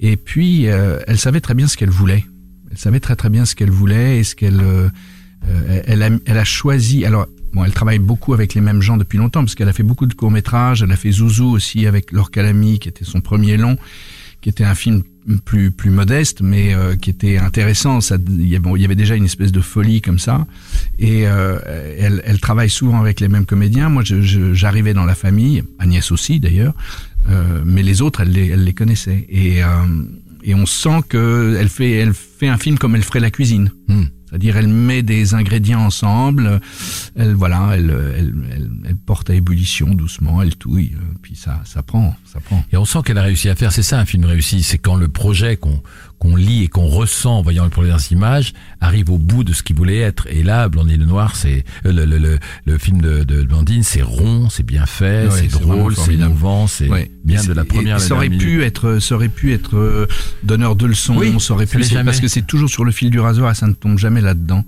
Et puis, euh, elle savait très bien ce qu'elle voulait. Elle savait très très bien ce qu'elle voulait et ce qu'elle. Euh, elle, a, elle a choisi. Alors. Bon, elle travaille beaucoup avec les mêmes gens depuis longtemps parce qu'elle a fait beaucoup de courts-métrages. Elle a fait Zouzou aussi avec Laure Calamy, qui était son premier long, qui était un film plus plus modeste, mais euh, qui était intéressant. Ça, il y avait, bon, il y avait déjà une espèce de folie comme ça. Et euh, elle, elle travaille souvent avec les mêmes comédiens. Moi, je, je, j'arrivais dans la famille, Agnès aussi d'ailleurs, euh, mais les autres, elle les, elle les connaissait. Et, euh, et on sent que elle fait, elle fait un film comme elle ferait la cuisine. Hmm. C'est-à-dire, elle met des ingrédients ensemble, elle, voilà, elle, elle, elle, elle porte à ébullition doucement, elle touille, puis ça, ça prend, ça prend. Et on sent qu'elle a réussi à faire, c'est ça un film réussi, c'est quand le projet qu'on, qu'on lit et qu'on ressent en voyant les premières images arrive au bout de ce qu'il voulait être. Et là, Blandine Lenoir, c'est, euh, le, le, le, le film de, de Blandine, c'est rond, c'est bien fait, ouais, c'est, c'est drôle, c'est émouvant, c'est ouais. bien c'est, de la première à la dernière. Ça aurait pu être, ça aurait pu être euh, donneur de leçons, oui, ça aurait pu, c'est, parce que c'est toujours sur le fil du rasoir et ça ne tombe jamais là-dedans.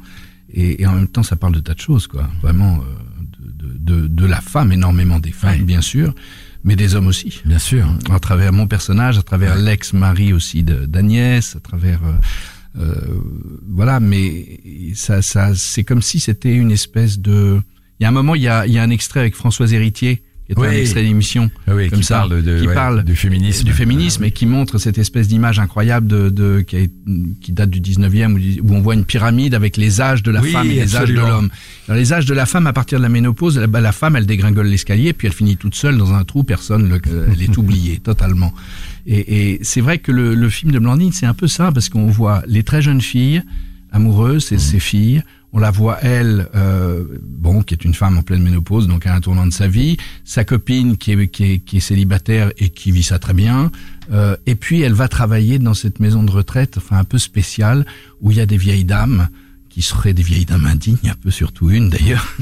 Et, et en même temps, ça parle de tas de choses, quoi. Vraiment, euh, de, de, de la femme, énormément des femmes, ouais. bien sûr. Mais des hommes aussi. Bien sûr. À travers mon personnage, à travers ouais. l'ex-mari aussi de, d'Agnès, à travers, euh, Euh, voilà, mais ça, ça, c'est comme si c'était une espèce de... Il y a un moment, il y a, il y a un extrait avec Françoise Héritier, qui est oui. un extrait d'émission, oui, comme qui ça, parle de, qui ouais, parle du féminisme, du féminisme euh, et qui montre cette espèce d'image incroyable de, de qui, est, qui date du dix-neuvième, où on voit une pyramide avec les âges de la oui, femme et les absolument. âges de l'homme. Alors, les âges de la femme, à partir de la ménopause, la, bah, la femme, elle dégringole l'escalier, puis elle finit toute seule dans un trou, personne, le, elle est oubliée totalement. Et, et c'est vrai que le, le film de Blandine, c'est un peu ça, parce qu'on voit les très jeunes filles amoureuses, c'est mmh. ces filles, on la voit elle, euh, bon, qui est une femme en pleine ménopause, donc à un tournant de sa vie, sa copine qui est, qui est, qui est célibataire et qui vit ça très bien, euh, et puis elle va travailler dans cette maison de retraite, enfin un peu spéciale, où il y a des vieilles dames, qui seraient des vieilles dames indignes, un peu surtout une d'ailleurs.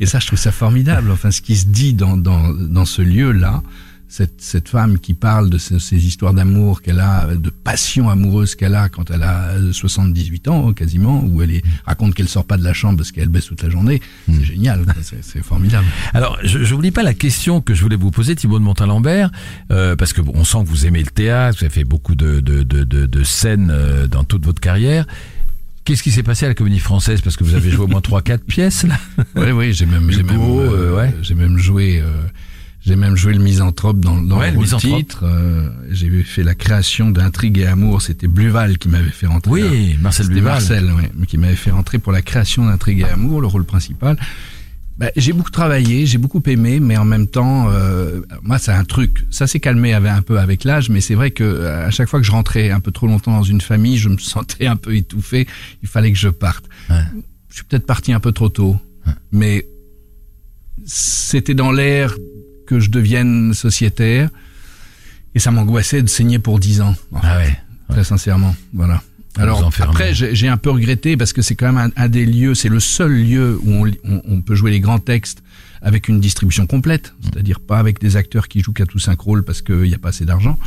Et ça, je trouve ça formidable, enfin ce qui se dit dans, dans, dans ce lieu-là, Cette, cette femme qui parle de ces, ces histoires d'amour qu'elle a, de passion amoureuse qu'elle a quand elle a soixante-dix-huit ans quasiment, où elle est, raconte qu'elle sort pas de la chambre parce qu'elle baisse toute la journée. C'est mmh. génial, c'est, c'est formidable. Alors, je n'oublie pas la question que je voulais vous poser, Thibault de Montalembert, euh, parce que bon, on sent que vous aimez le théâtre, vous avez fait beaucoup de, de, de, de, de scènes euh, dans toute votre carrière. Qu'est-ce qui s'est passé à la Comédie Française, parce que vous avez joué au moins trois quatre pièces là. Oui, oui, j'ai même, j'ai même, beau, euh, euh, ouais. j'ai même joué... Euh, J'ai même joué le misanthrope dans, dans ouais, le rôle titre. Euh, j'ai fait la création d'Intrigue et Amour. C'était Bluval qui m'avait fait rentrer. Oui, Marcel Bluval. C'était Marcel, ouais, qui m'avait fait rentrer pour la création d'Intrigue et Amour, le rôle principal. Bah, j'ai beaucoup travaillé, j'ai beaucoup aimé, mais en même temps, euh, moi, c'est un truc. Ça s'est calmé avec, un peu avec l'âge, mais c'est vrai que à chaque fois que je rentrais un peu trop longtemps dans une famille, je me sentais un peu étouffé. Il fallait que je parte. Ouais. Je suis peut-être parti un peu trop tôt, ouais. mais c'était dans l'air que je devienne sociétaire, et ça m'angoissait de saigner pour dix ans. Ah ouais, ouais. Très sincèrement, voilà. Alors après, j'ai, j'ai un peu regretté, parce que c'est quand même un, un des lieux, c'est le seul lieu où on, on, on peut jouer les grands textes avec une distribution complète, c'est-à-dire pas avec des acteurs qui jouent qu'à tous cinq rôles parce qu'il n'y a pas assez d'argent.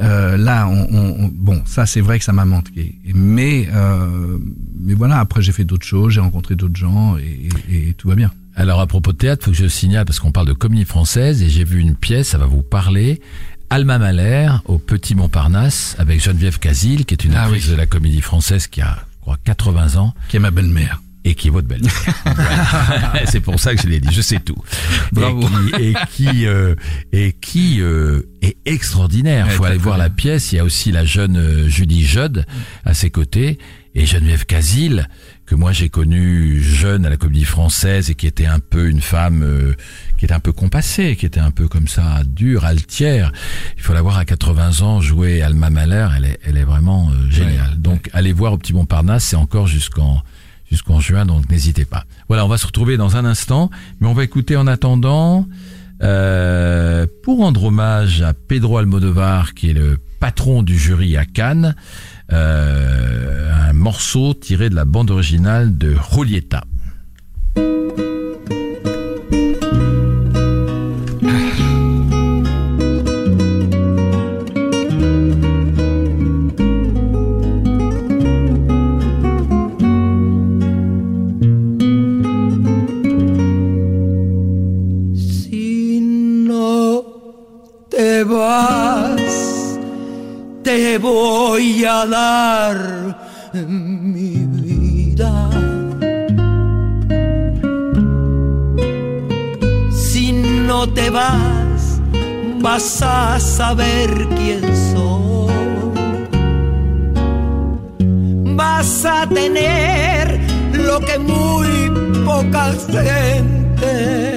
Euh, là, on, on, bon, ça c'est vrai que ça m'a manqué. Mais, euh, mais voilà, après j'ai fait d'autres choses, j'ai rencontré d'autres gens, et, et, et tout va bien. Alors à propos de théâtre, faut que je signale, parce qu'on parle de Comédie Française, et j'ai vu une pièce, ça va vous parler, Alma Mahler au Petit Montparnasse, avec Geneviève Casil, qui est une ah actrice oui. de la Comédie Française, qui a, je crois, quatre-vingts ans. Qui est ma belle-mère. Et qui est votre belle-mère. C'est pour ça que je l'ai dit, je sais tout. Bravo. Et qui, et qui, euh, et qui euh, est extraordinaire. Il faut ouais, aller voir bien. la pièce. Il y a aussi la jeune Julie Jeud à ses côtés, et Geneviève Casil, que moi j'ai connu jeune à la Comédie Française, et qui était un peu une femme euh, qui était un peu compassée, qui était un peu comme ça, dure, altière. Il faut la voir à quatre-vingts ans jouer Alma Mahler, elle est, elle est vraiment euh, géniale. Ouais, donc ouais. allez voir au Petit Montparnasse, c'est encore jusqu'en jusqu'en juin, donc n'hésitez pas. Voilà, on va se retrouver dans un instant, mais on va écouter en attendant, euh, pour rendre hommage à Pedro Almodovar, qui est le patron du jury à Cannes, Euh, un morceau tiré de la bande originale de Julieta. Si no te vas, te voy a dar mi vida. Si no te vas, vas a saber quién soy. Vas a tener lo que muy poca gente.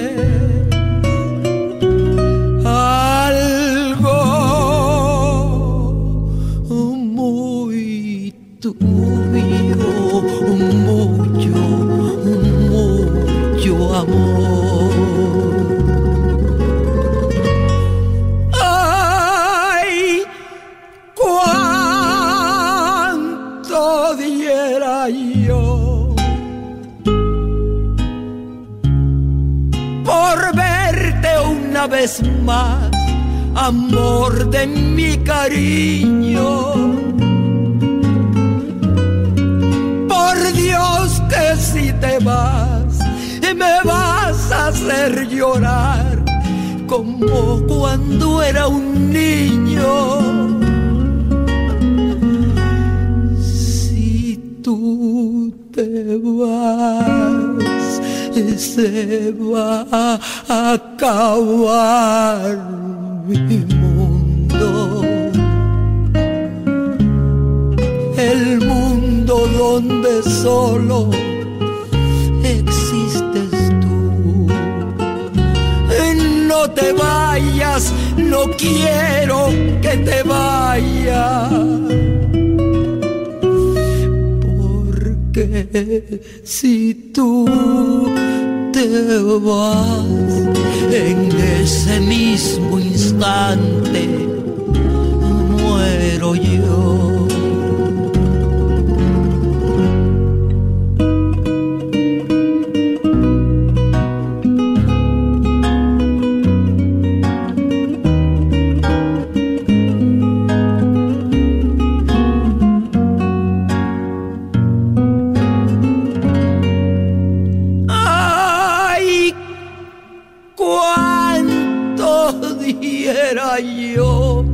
Vez más, amor de mi cariño, por Dios que si te vas me vas a hacer llorar como cuando era un niño. se va a acabar mi mundo, el mundo donde solo existes tú. No te vayas, no quiero que te vayas, porque si tú te vas, en ese mismo instante muero yo. Yo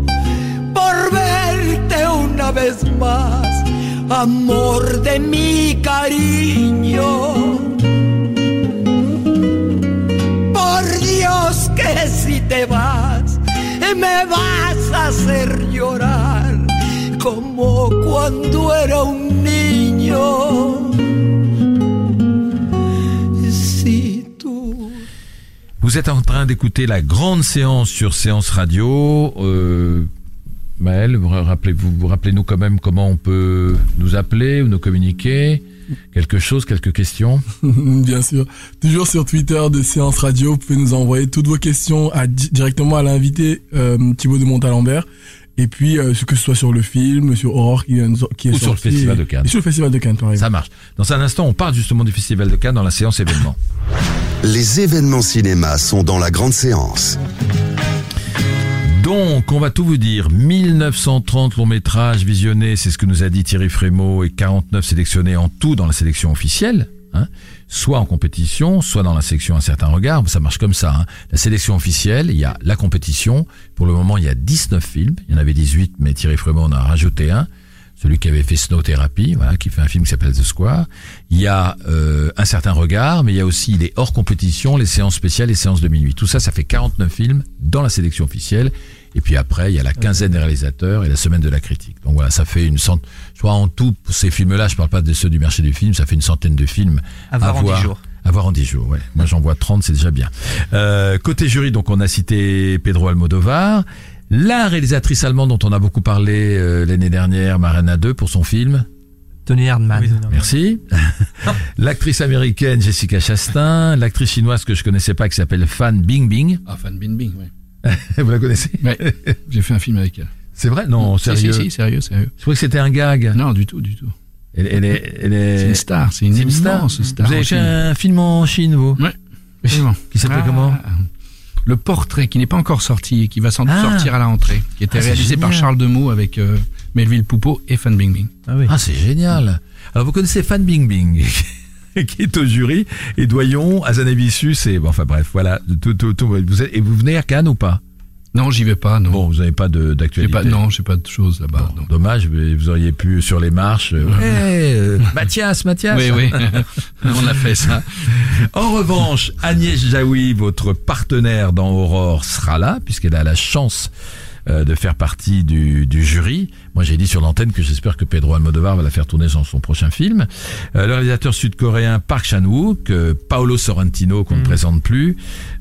por verte una vez más, amor de mi cariño, por Dios que si te vas me vas a hacer llorar como cuando era un niño. Vous êtes en train d'écouter la grande séance sur Séance Radio. Euh, Maëlle, rappelez-vous, rappelez-nous quand même comment on peut nous appeler ou nous communiquer. Quelque chose, quelques questions. Bien sûr. Toujours sur Twitter de Séance Radio, vous pouvez nous envoyer toutes vos questions à, directement à l'invité euh, Thibault de Montalembert. Et puis, euh, que ce soit sur le film, sur Aurore qui, qui est ou sorti, sur le Festival de Cannes. Sur le Festival de Cannes, par exemple. Ça marche. Dans un instant, on parle justement du Festival de Cannes dans la séance événements. Les événements cinéma sont dans la grande séance. Donc, on va tout vous dire. mille neuf cent trente longs-métrages visionnés, c'est ce que nous a dit Thierry Frémaux, et quarante-neuf sélectionnés en tout dans la sélection officielle. Hein, soit en compétition, soit dans la sélection Un certain regard, ça marche comme ça. Hein. La sélection officielle, il y a la compétition. Pour le moment, il y a dix-neuf films. Il y en avait dix-huit, mais Thierry Frémaux en a rajouté un. Celui qui avait fait Snow Therapy, voilà, qui fait un film qui s'appelle The Square. Il y a euh, Un certain regard, mais il y a aussi les hors compétition, les séances spéciales, les séances de minuit. Tout ça, ça fait quarante-neuf films dans la sélection officielle. Et puis après, il y a la quinzaine des réalisateurs et la semaine de la critique. Donc voilà, ça fait une centaine... Je crois en tout, pour ces films-là, je parle pas de ceux du marché du film, ça fait une centaine de films à voir, à voir en dix jours. À voir en dix jours, ouais. Moi, j'en vois trente, c'est déjà bien. Euh, côté jury, donc on a cité Pedro Almodovar, la réalisatrice allemande dont on a beaucoup parlé euh, l'année dernière, Marina deux, pour son film... Tony Erdmann. Oui, merci. L'actrice américaine Jessica Chastain, l'actrice chinoise que je connaissais pas, qui s'appelle Fan Bingbing. Ah, Fan Bingbing, oui. Vous la connaissez? Oui, j'ai fait un film avec elle. C'est vrai? Non, sérieux? Si, si, si, sérieux, sérieux. Je crois que c'était un gag. Non, du tout, du tout. Elle, elle est, elle est... C'est une star, c'est une, c'est une star. star. Vous avez fait un film en Chine, vous? Oui. Qui s'appelait ah, comment? Le portrait, qui n'est pas encore sorti et qui va sans doute ah. sortir à la rentrée, qui était ah, réalisé génial. par Charles Demeaux avec euh, Melville Poupeau et Fan Bingbing. Ah oui. Ah, c'est génial. Alors, vous connaissez Fan Bingbing? Qui est au jury, et Doyon, Hazanavicius, et bon, enfin bref, voilà, tout, tout, tout, vous êtes, et vous venez à Cannes ou pas? Non, j'y vais pas, non. Bon, vous n'avez pas de, d'actualité? J'ai pas, non, j'ai pas de choses là-bas. Bon, dommage, vous auriez pu, sur les marches, ouais. hey, euh, Mathias, Mathias. Oui, oui, on a fait ça. En revanche, Agnès Jaoui, votre partenaire dans Aurore, sera là, puisqu'elle a la chance de faire partie du, du jury. Moi, j'ai dit sur l'antenne que j'espère que Pedro Almodovar va la faire tourner dans son prochain film. Euh, le réalisateur sud-coréen Park Chan-wook, euh, Paolo Sorrentino, qu'on mmh. ne présente plus,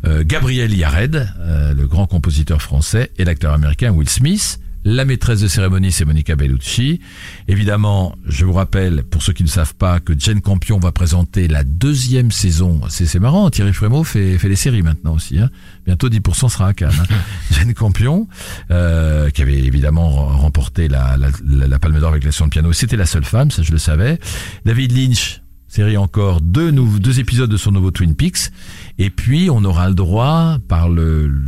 euh, Gabriel Yared, euh, le grand compositeur français, et l'acteur américain Will Smith. La maîtresse de cérémonie, c'est Monica Bellucci. Évidemment, je vous rappelle, pour ceux qui ne savent pas, que Jane Campion va présenter la deuxième saison. C'est, c'est marrant, Thierry Frémaux fait, fait les séries maintenant aussi. Hein. Bientôt dix pour cent sera à Cannes. Hein. Jane Campion, euh, qui avait évidemment remporté la, la, la, la Palme d'Or avec la son de piano. C'était la seule femme, ça je le savais. David Lynch, série encore, deux, nou- deux épisodes de son nouveau Twin Peaks. Et puis, on aura le droit, par le... le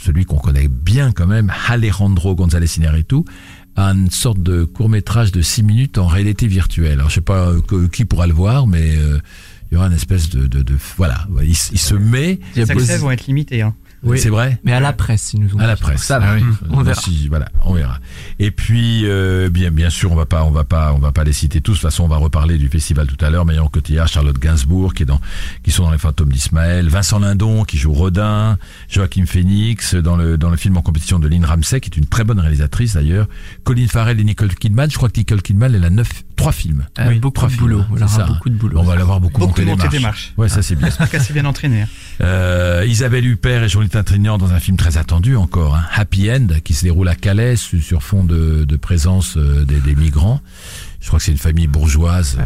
celui qu'on connaît bien quand même, Alejandro González Iñárritu, à une sorte de court-métrage de six minutes en réalité virtuelle. Alors, je sais pas que, qui pourra le voir, mais euh, il y aura une espèce de... de, de voilà, il, il se met... Les accès vont être limités. Hein. Oui. C'est vrai. Mais à la presse, ils nous ont. À la presse. Ça, ah oui. On verra. Si, voilà, on verra. Et puis, euh, bien, bien sûr, on va pas, on va pas, on va pas les citer tous. De toute façon, on va reparler du festival tout à l'heure. Marion Cotillard, Charlotte Gainsbourg, qui est dans, qui sont dans Les Fantômes d'Ismaël, Vincent Lindon, qui joue Rodin, Joachim Phoenix, dans le, dans le film en compétition de Lynn Ramsey, qui est une très bonne réalisatrice d'ailleurs, Colin Farrell et Nicole Kidman. Je crois que Nicole Kidman, elle a neuf, trois films. Euh, oui, beaucoup, trois de films. Boulot, on aura ça, beaucoup de boulot. On va l'avoir beaucoup, beaucoup monté des marches. Ouais, ça c'est bien. J'espère qu'elle s'est bien entraînée. Euh, Isabelle Huppert et Jean-Luc Trintignant dans un film très attendu encore, hein, Happy End, qui se déroule à Calais sur fond de, de présence euh, des, des migrants. Je crois que c'est une famille bourgeoise euh,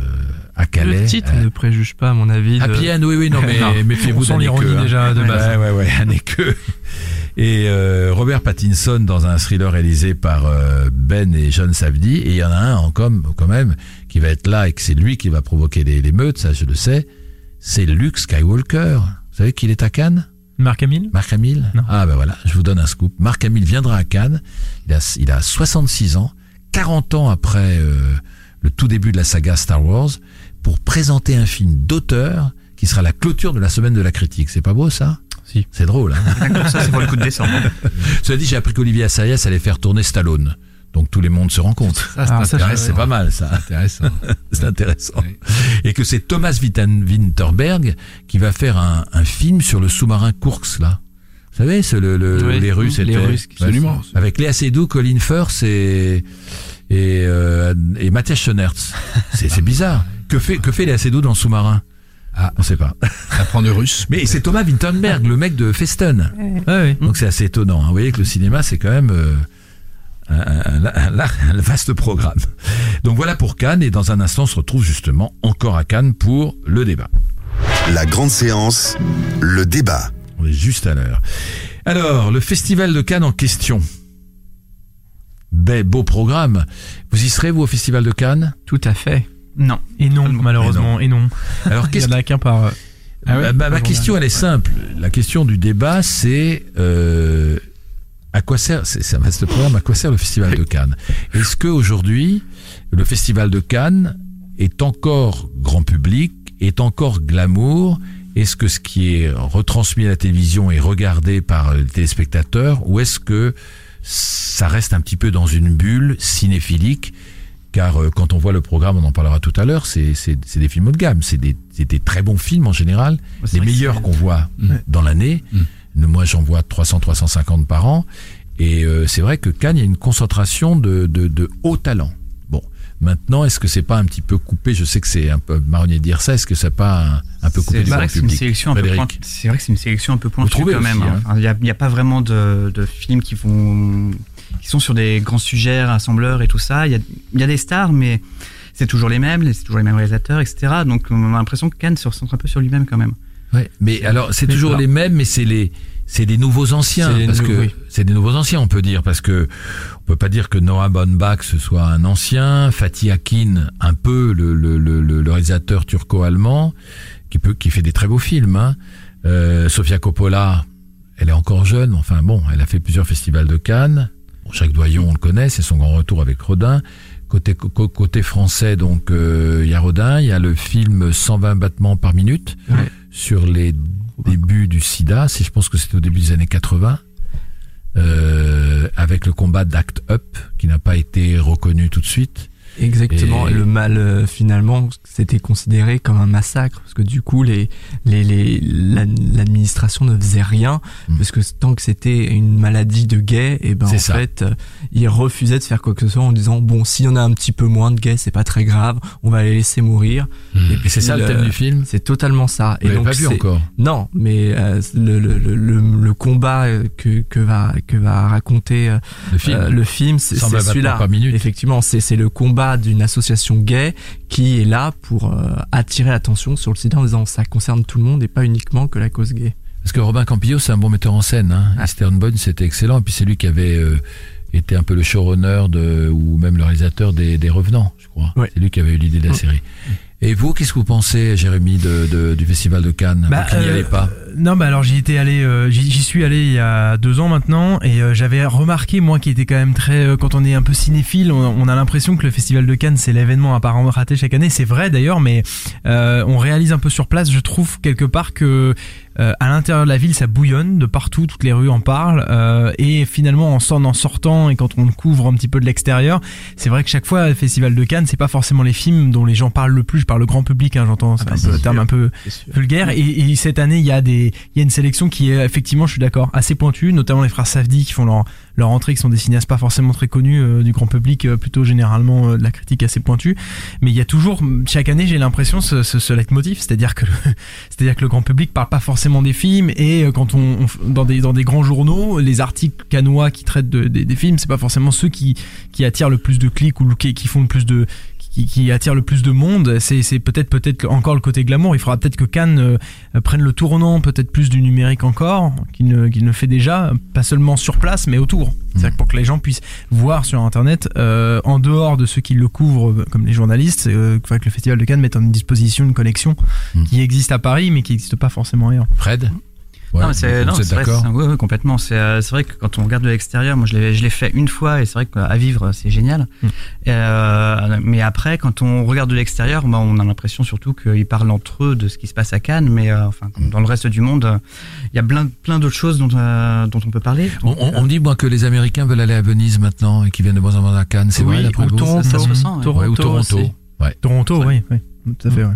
à Calais. Le titre euh, ne préjuge pas, à mon avis. De... Happy End, oui, oui, non, mais méfiez-vous de l'ironie déjà de base. Ouais, ouais, ouais, un équeux. Et euh, Robert Pattinson dans un thriller réalisé par euh, Ben et John Savdi. Et il y en a un en com, quand même qui va être là et que c'est lui qui va provoquer les, les meutes, ça je le sais. C'est Luke Skywalker. Vous savez qu'il est à Cannes? Marc Hamill? Marc Hamill? Non. Ah ben voilà, je vous donne un scoop. Marc Hamill viendra à Cannes. Il a, il a soixante-six ans, quarante ans après euh, le tout début de la saga Star Wars, pour présenter un film d'auteur qui sera la clôture de la semaine de la critique. C'est pas beau ça? Si. C'est drôle. Hein. Ça c'est pour le coup de décembre. Cela dit, j'ai appris qu'Olivier Assayas allait faire tourner Stallone. Donc tous les mondes se rencontrent. Ça, ah, ça c'est ouais. Pas mal ça. C'est intéressant. C'est intéressant. Ouais. Et que c'est Thomas Vinterberg qui va faire un, un film sur le sous-marin Kursk là. Vous savez, c'est le, le oui, les Russes étaient. Les Russes, absolument. Avec Léa Seydoux, Colin Firth et et, euh, et Mathias Schoenertz. C'est, c'est bizarre. Que fait que fait Léa Seydoux dans le sous-marin? Ah, on sait pas. Apprendre le russe. Mais c'est Thomas Vinterberg, le mec de Festen. Ouais, ouais. Donc c'est assez étonnant. Hein. Vous voyez que le cinéma c'est quand même. Euh, Un, un, un, un vaste programme. Donc voilà pour Cannes, et dans un instant on se retrouve justement encore à Cannes pour le débat. La grande séance, le débat. On est juste à l'heure. Alors, le festival de Cannes en question. Ben, beau programme. Vous y serez, vous, au festival de Cannes? Tout à fait. Non. Et non, malheureusement. Et non. Et non. Alors, qu'est-ce Il y en a qu'un par... Ah oui, bah, bah, ma question, elle est simple. La question du débat, c'est... Euh, À quoi sert, c'est, c'est un vaste programme, à quoi sert le Festival de Cannes? Est-ce que aujourd'hui, le Festival de Cannes est encore grand public, est encore glamour? Est-ce que ce qui est retransmis à la télévision est regardé par les téléspectateurs? Ou est-ce que ça reste un petit peu dans une bulle cinéphilique? Car quand on voit le programme, on en parlera tout à l'heure, c'est, c'est, c'est des films haut de gamme, c'est des, c'est des très bons films en général, c'est les meilleurs qu'on voit mmh. dans l'année. Mmh. Moi, j'en vois trois cents, trois cent cinquante par an. Et euh, c'est vrai que Cannes, il y a une concentration de, de, de hauts talents. Bon, maintenant, est-ce que c'est pas un petit peu coupé? Je sais que c'est un peu marronnier de dire ça. Est-ce que c'est pas un, un peu coupé c'est du grand public? C'est vrai que c'est une sélection un peu pointue quand même. Hein. Il n'y a, il n'y a pas vraiment de, de films qui vont, qui sont sur des grands sujets, rassembleurs et tout ça. Il y a, il y a des stars, mais c'est toujours les mêmes, c'est toujours les mêmes réalisateurs, et cetera. Donc, on a l'impression que Cannes se recentre un peu sur lui-même quand même. Ouais, mais alors c'est toujours les mêmes, mais c'est les c'est des nouveaux anciens parce que oui. c'est des nouveaux anciens on peut dire parce que on peut pas dire que Noah Baumbach ce soit un ancien, Fatih Akin un peu le le le, le réalisateur turco-allemand qui peut qui fait des très beaux films. Hein. Euh, Sofia Coppola, elle est encore jeune, enfin bon, elle a fait plusieurs festivals de Cannes. Bon, Jacques Doyon on le connaît, c'est son grand retour avec Rodin. Côté côté français donc il euh, y a Rodin, il y a le film cent vingt battements par minute. Ouais. Sur les débuts du sida, si je pense que c'était au début des années quatre-vingts, euh, avec le combat d'Act Up, qui n'a pas été reconnu tout de suite. Exactement, et le mal, euh, finalement, c'était considéré comme un massacre, parce que du coup, les, les, les, l'administration ne faisait rien, mmh. parce que tant que c'était une maladie de gays, et ben, c'est en ça. fait, euh, ils refusaient de faire quoi que ce soit en disant, bon, s'il y en a un petit peu moins de gays, c'est pas très grave, on va les laisser mourir. Mmh. Et puis, c'est ça le, le thème du film? C'est totalement ça. Vous et donc, pas vu encore? Non, mais, euh, le, le, le, le, combat que, que va, que va raconter, euh, le film, euh, le film c'est, c'est celui-là. Effectivement, c'est, c'est le combat d'une association gay qui est là pour euh, attirer l'attention sur le sida en disant ça concerne tout le monde et pas uniquement que la cause gay. Parce que Robin Campillo c'est un bon metteur en scène, hein. Ah. Eastern Bourne c'était excellent, et puis c'est lui qui avait euh, été un peu le showrunner de, ou même le réalisateur des, des Revenants je crois, oui. C'est lui qui avait eu l'idée de la série. Oui. Et vous, qu'est-ce que vous pensez, Jérémy, de, de, du Festival de Cannes? Bah, vous n'y allez pas? Euh, non, bah alors j'y étais allé, euh, j'y, j'y suis allé il y a deux ans maintenant, et euh, j'avais remarqué, moi, qui était quand même très, euh, quand on est un peu cinéphile, on, on a l'impression que le Festival de Cannes c'est l'événement à part raté chaque année. C'est vrai d'ailleurs, mais euh, on réalise un peu sur place, je trouve quelque part que Euh, à l'intérieur de la ville, ça bouillonne de partout, toutes les rues en parlent, euh, et finalement en s'en en sortant et quand on le couvre un petit peu de l'extérieur, c'est vrai que chaque fois le Festival de Cannes, c'est pas forcément les films dont les gens parlent le plus. Je parle le grand public, hein, j'entends, c'est ah bah un c'est peu, sûr, terme un peu vulgaire. Et, et cette année, il y a des, il y a une sélection qui est effectivement, je suis d'accord, assez pointue, notamment les frères Safdie qui font leur leur entrée, qui sont des cinéastes pas forcément très connus euh, du grand public, euh, plutôt généralement euh, de la critique assez pointue. Mais il y a toujours, chaque année, j'ai l'impression ce, ce, ce leitmotiv, c'est-à-dire que, le, c'est-à-dire que le grand public parle pas forcément des films, et quand on, on dans des dans des grands journaux, les articles cannois qui traitent de, de, des films, c'est pas forcément ceux qui qui attirent le plus de clics ou qui, qui font le plus de qui, qui attirent le plus de monde. C'est c'est peut-être peut-être encore le côté glamour. Il faudra peut-être que Cannes euh, prenne le tournant peut-être plus du numérique encore qu'il ne qu'il ne fait déjà, pas seulement sur place mais autour. C'est-à-dire que pour que les gens puissent voir sur Internet, euh, en dehors de ceux qui le couvrent, comme les journalistes, euh, il faudrait que le Festival de Cannes mette en disposition une collection mmh. qui existe à Paris, mais qui n'existe pas forcément ailleurs. Fred ? Ouais, non, c'est, non, c'est d'accord. Vrai, c'est, ouais, ouais, complètement. C'est, euh, c'est vrai que quand on regarde de l'extérieur, moi je l'ai, je l'ai fait une fois et c'est vrai qu'à vivre c'est génial. Mmh. Euh, mais après, quand on regarde de l'extérieur, bah, on a l'impression surtout qu'ils parlent entre eux de ce qui se passe à Cannes, mais euh, enfin mmh. dans le reste du monde, il euh, y a plein, plein d'autres choses dont, euh, dont on peut parler. On, on, on dit moi que les Américains veulent aller à Venise maintenant et qu'ils viennent de moins en moins à Cannes. C'est oui, vrai d'après vous ? Toronto, ça, ça se sent. Mmh. Ouais. Ouais, ou Toronto. Ouais. Toronto, oui, oui, tout à fait. Mmh. Ouais.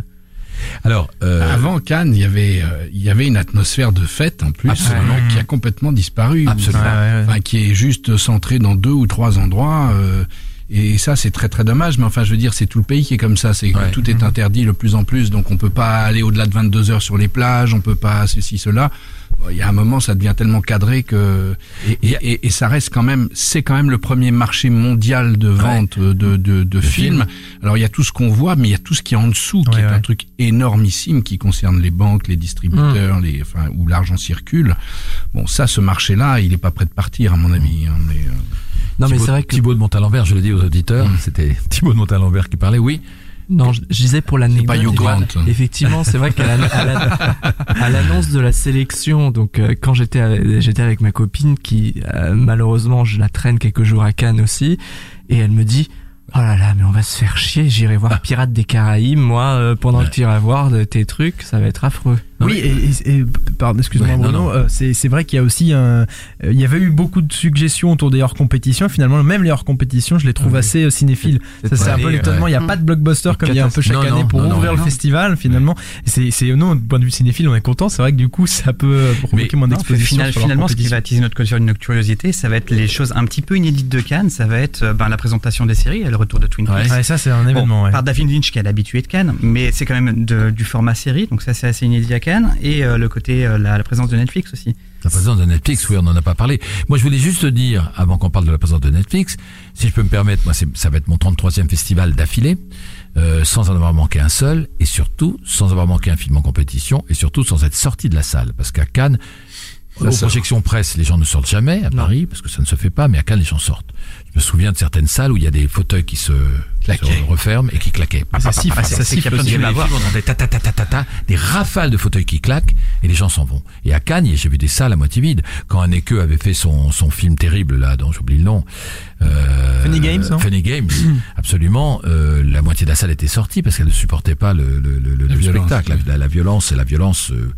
Alors, euh, avant Cannes, il y avait, euh, il y avait une atmosphère de fête en plus, euh, qui a complètement disparu, absolument. Enfin, enfin, qui est juste centrée dans deux ou trois endroits. Euh, et ça, c'est très très dommage. Mais enfin, je veux dire, c'est tout le pays qui est comme ça. C'est ouais. tout est interdit de plus en plus. Donc, on peut pas aller au-delà de vingt-deux heures sur les plages. On peut pas ceci, cela. Bon, il y a un moment, ça devient tellement cadré que et, et, et, et ça reste quand même. C'est quand même le premier marché mondial de vente ouais. de, de, de, de films. Film. Alors, il y a tout ce qu'on voit, mais il y a tout ce qui est en dessous, qui ouais, est ouais. un truc énormissime, qui concerne les banques, les distributeurs, mmh. les, enfin, où l'argent circule. Bon, ça, ce marché-là, il est pas prêt de partir, à mon avis. Mmh. Hein, mais, euh... Non, Thibault, mais c'est vrai que Thibault de Montalembert, je le dis aux auditeurs, mmh. c'était Thibault de Montalembert qui parlait, oui. Non, je, je disais pour l'anecdote. C'est pas Yougrant. Effectivement, c'est vrai qu'à la, à la, à l'annonce de la sélection, donc euh, quand j'étais avec, j'étais avec ma copine, qui euh, malheureusement je la traîne quelques jours à Cannes aussi, et elle me dit. Oh là là, mais on va se faire chier, j'irai voir Pirates des Caraïbes, moi, euh, pendant ouais. que tu iras voir de tes trucs, ça va être affreux. Non, oui, mais... et, et, et pardon, excuse-moi ouais, Bruno, non, non. Euh, c'est, c'est vrai qu'il y a aussi un, euh, il y avait eu beaucoup de suggestions autour des hors-compétitions, finalement, même les hors-compétitions, je les trouve ouais. assez euh, cinéphiles. C'est, c'est ça, c'est aller, un peu l'étonnement, ouais. il n'y a pas de blockbuster comme il y a un peu chaque non, année pour non, ouvrir non, le non. festival, finalement. Ouais. C'est, c'est, non, du point de vue cinéphile, on est content, c'est vrai que du coup, ça peut provoquer moins d'exposition. Final, finalement, ce qui va attiser notre curiosité, ça va être les choses un petit peu inédites de Cannes, ça va être la présentation des séries, le retour de Twin Peaks. Ouais, ça c'est un événement. Bon, ouais. Par David Lynch qui est l'habitué de Cannes, mais c'est quand même de, du format série, donc ça c'est assez inédit à Cannes, et euh, le côté euh, la, la présence de Netflix aussi. La présence de Netflix, oui, on n'en a pas parlé. Moi, je voulais juste te dire, avant qu'on parle de la présence de Netflix, si je peux me permettre, moi, c'est, ça va être mon trente-troisième festival d'affilée, euh, sans en avoir manqué un seul, et surtout sans avoir manqué un film en compétition, et surtout sans être sorti de la salle, parce qu'à Cannes. Aux projections presse, les gens ne sortent jamais à Paris, non. parce que ça ne se fait pas, mais à Cannes, les gens sortent. Je me souviens de certaines salles où il y a des fauteuils qui se, se referment et qui claquaient. Ah, ça siffle, ça siffle. Il y a plein de ta ta ta ta ta, des rafales de fauteuils qui claquent et les gens s'en vont. Et à Cannes, j'ai vu des salles à moitié vides. Quand un équeux avait fait son, son film terrible, là, dont j'oublie le nom, euh, Funny Games, non? Funny Games, absolument, euh, la moitié de la salle était sortie parce qu'elle ne supportait pas le, le, le, le, le spectacle, ouais. la, la violence, la violence, euh,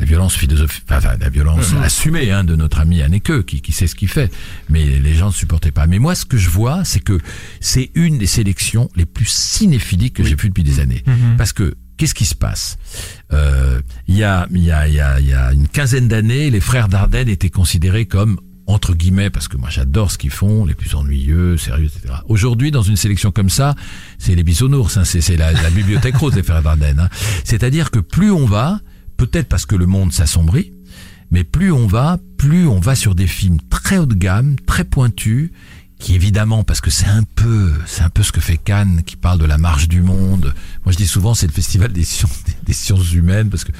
la violence philosophique, enfin la violence mmh. assumée hein, de notre ami Anneke qui, qui sait ce qu'il fait, mais les gens ne supportaient pas. Mais moi, ce que je vois, c'est que c'est une des sélections les plus cinéphiliques que oui. j'ai vues depuis des années. Mmh. Parce que qu'est-ce qui se passe ? Euh, il y a, il y a, il y a, il y a une quinzaine d'années, les frères Dardenne étaient considérés comme entre guillemets, parce que moi j'adore ce qu'ils font, les plus ennuyeux, sérieux, et cetera. Aujourd'hui, dans une sélection comme ça, c'est les bisounours, hein, c'est, c'est la, la bibliothèque rose des frères Dardenne. Hein. C'est-à-dire que plus on va, peut-être parce que le monde s'assombrit, mais plus on va, plus on va sur des films très haut de gamme, très pointus, qui évidemment, parce que c'est un peu, c'est un peu ce que fait Cannes, qui parle de la marche du monde. Moi, je dis souvent, c'est le festival des sciences, des, des sciences humaines, parce que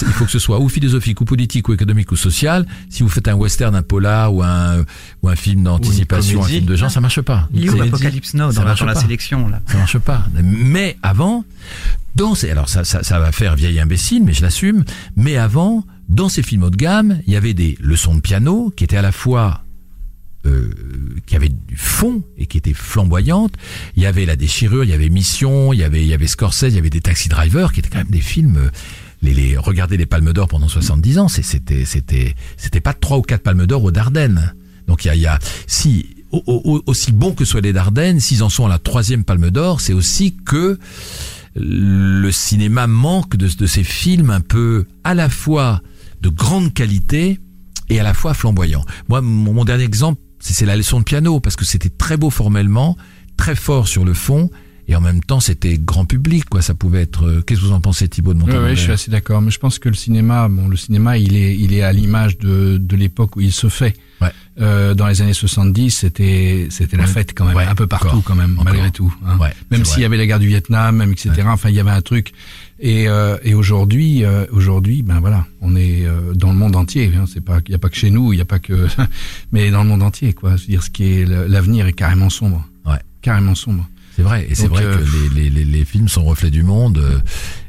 il faut que ce soit ou philosophique, ou politique, ou économique, ou social. Si vous faites un western, un polar, ou un, ou un film d'anticipation, un film de genre, ça marche pas. Il y a eu l'Apocalypse Now dans, dans la sélection, là. Ça marche pas. Mais avant, dans ces, alors ça, ça, ça va faire vieil imbécile, mais je l'assume. Mais avant, dans ces films haut de gamme, il y avait des leçons de piano, qui étaient à la fois Euh, qui avait du fond et qui était flamboyante. Il y avait La Déchirure, il y avait Mission, il y avait, il y avait Scorsese, il y avait des Taxi Driver, qui étaient quand même des films les, les regarder les Palmes d'Or pendant soixante-dix ans, c'est, c'était c'était c'était pas trois ou quatre Palmes d'Or aux Dardennes. Donc il y a, y a si au, au, aussi bon que soient les Dardennes, s'ils en sont à la troisième Palme d'Or, c'est aussi que le cinéma manque de, de ces films un peu à la fois de grande qualité et à la fois flamboyant. Moi, mon, mon dernier exemple, c'est, c'est la leçon de piano, parce que c'était très beau formellement, très fort sur le fond, et en même temps, c'était grand public, quoi. Ça pouvait être. Euh, qu'est-ce que vous en pensez, Thibault de Montalembert ? Oui, oui, je suis assez d'accord. Mais je pense que le cinéma, bon, le cinéma, il est, il est à l'image de, de l'époque où il se fait. Ouais. Euh, dans les années soixante-dix, c'était, c'était la fête quand même, ouais, un peu partout encore, quand même, encore. malgré tout. Hein. Ouais, même s'il y avait la guerre du Vietnam, même et cetera. Ouais. Enfin, il y avait un truc. Et, euh, et aujourd'hui, euh, aujourd'hui, ben voilà, on est euh, dans le monde entier. Hein. C'est pas, il y a pas que chez nous, il y a pas que, mais dans le monde entier, quoi. C'est-à-dire, ce qui est l'avenir est carrément sombre. Ouais. Carrément sombre. C'est vrai, et donc, c'est vrai euh... que les, les, les films sont reflets du monde, euh,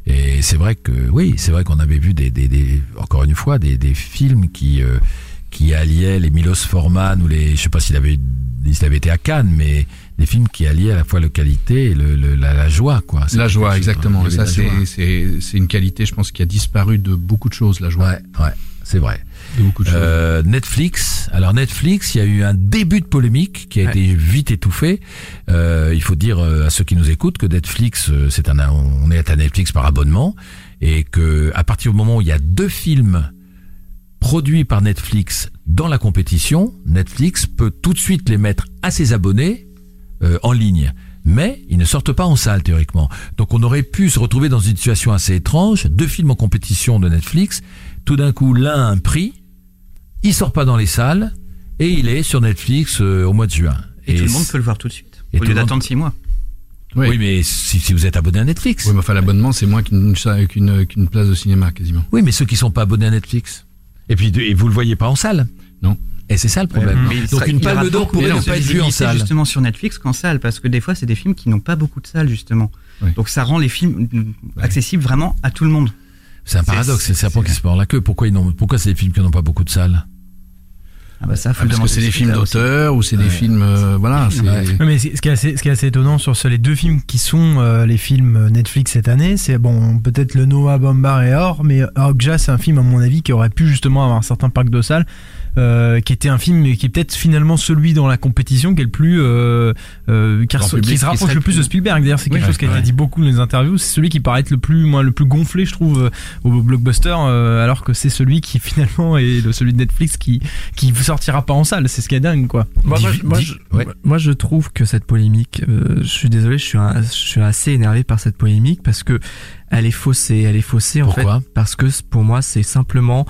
et c'est vrai que, oui, c'est vrai qu'on avait vu des, des, des encore une fois, des, des films qui, euh, qui alliaient les Milos Forman, ou les, je sais pas s'il avait, s'il avait été à Cannes, mais des films qui alliaient à la fois la qualité et le, le, la, la joie, quoi. C'est la joie, chose, exactement. Hein, ça, c'est, c'est, c'est une qualité, je pense, qui a disparu de beaucoup de choses, la joie. Ouais, ouais, c'est vrai. De beaucoup de choses. Euh, Netflix. Alors Netflix, il y a eu un début de polémique qui a ouais. été vite étouffé. Euh, il faut dire à ceux qui nous écoutent que Netflix, c'est un, on est à Netflix par abonnement, et que à partir du moment où il y a deux films produits par Netflix dans la compétition, Netflix peut tout de suite les mettre à ses abonnés euh, en ligne. Mais ils ne sortent pas en salle théoriquement. Donc on aurait pu se retrouver dans une situation assez étrange, deux films en compétition de Netflix, tout d'un coup l'un a un prix, il sort pas dans les salles et il est sur Netflix euh, au mois de juin. Et, et tout le monde peut le voir tout de suite, au lieu d'attendre six mois. Oui, oui, mais si, si vous êtes abonné à Netflix. Oui, mais enfin l'abonnement c'est moins qu'une, qu'une, qu'une place de cinéma quasiment. Oui, mais ceux qui sont pas abonnés à Netflix. Et puis et vous le voyez pas en salle. Non. Et c'est ça le problème. Ouais, donc une palme d'or pourrait ne pas être vue en salle. Justement sur Netflix qu'en salle, parce que des fois c'est des films qui n'ont pas beaucoup de salles justement. Oui. Donc ça rend les films ouais. accessibles vraiment à tout le monde. C'est un paradoxe, c'est, c'est, c'est le serpent c'est qui se mord la queue. Pourquoi ils n'ont, pourquoi c'est des films qui n'ont pas beaucoup de salles? Ah bah ça, ah parce que c'est des films d'auteur aussi. ou c'est ouais, des films, euh, c'est voilà. C'est... Ouais, mais ce qui est assez, ce qui est assez étonnant sur ce, les deux films qui sont euh, les films Netflix cette année, c'est bon peut-être le Noah Baumbach et Aurore, mais Okja c'est un film à mon avis qui aurait pu justement avoir un certain parc de salles, euh, qui était un film qui est peut-être finalement celui dans la compétition qui est le plus, euh, euh, qui, public, qui se rapproche qui le plus, plus de Spielberg. D'ailleurs c'est quelque oui, chose qui a été ouais. dit beaucoup dans les interviews. C'est celui qui paraît être le plus, moi, le plus gonflé je trouve au blockbuster, euh, alors que c'est celui qui finalement est le, celui de Netflix qui qui sortira pas en salle, c'est ce qui est dingue quoi. Moi, moi, moi, je, ouais. moi je trouve que cette polémique, euh, je suis désolé, je suis, un, je suis assez énervé par cette polémique parce que elle est faussée, elle est faussée en fait, parce que pour moi c'est simplement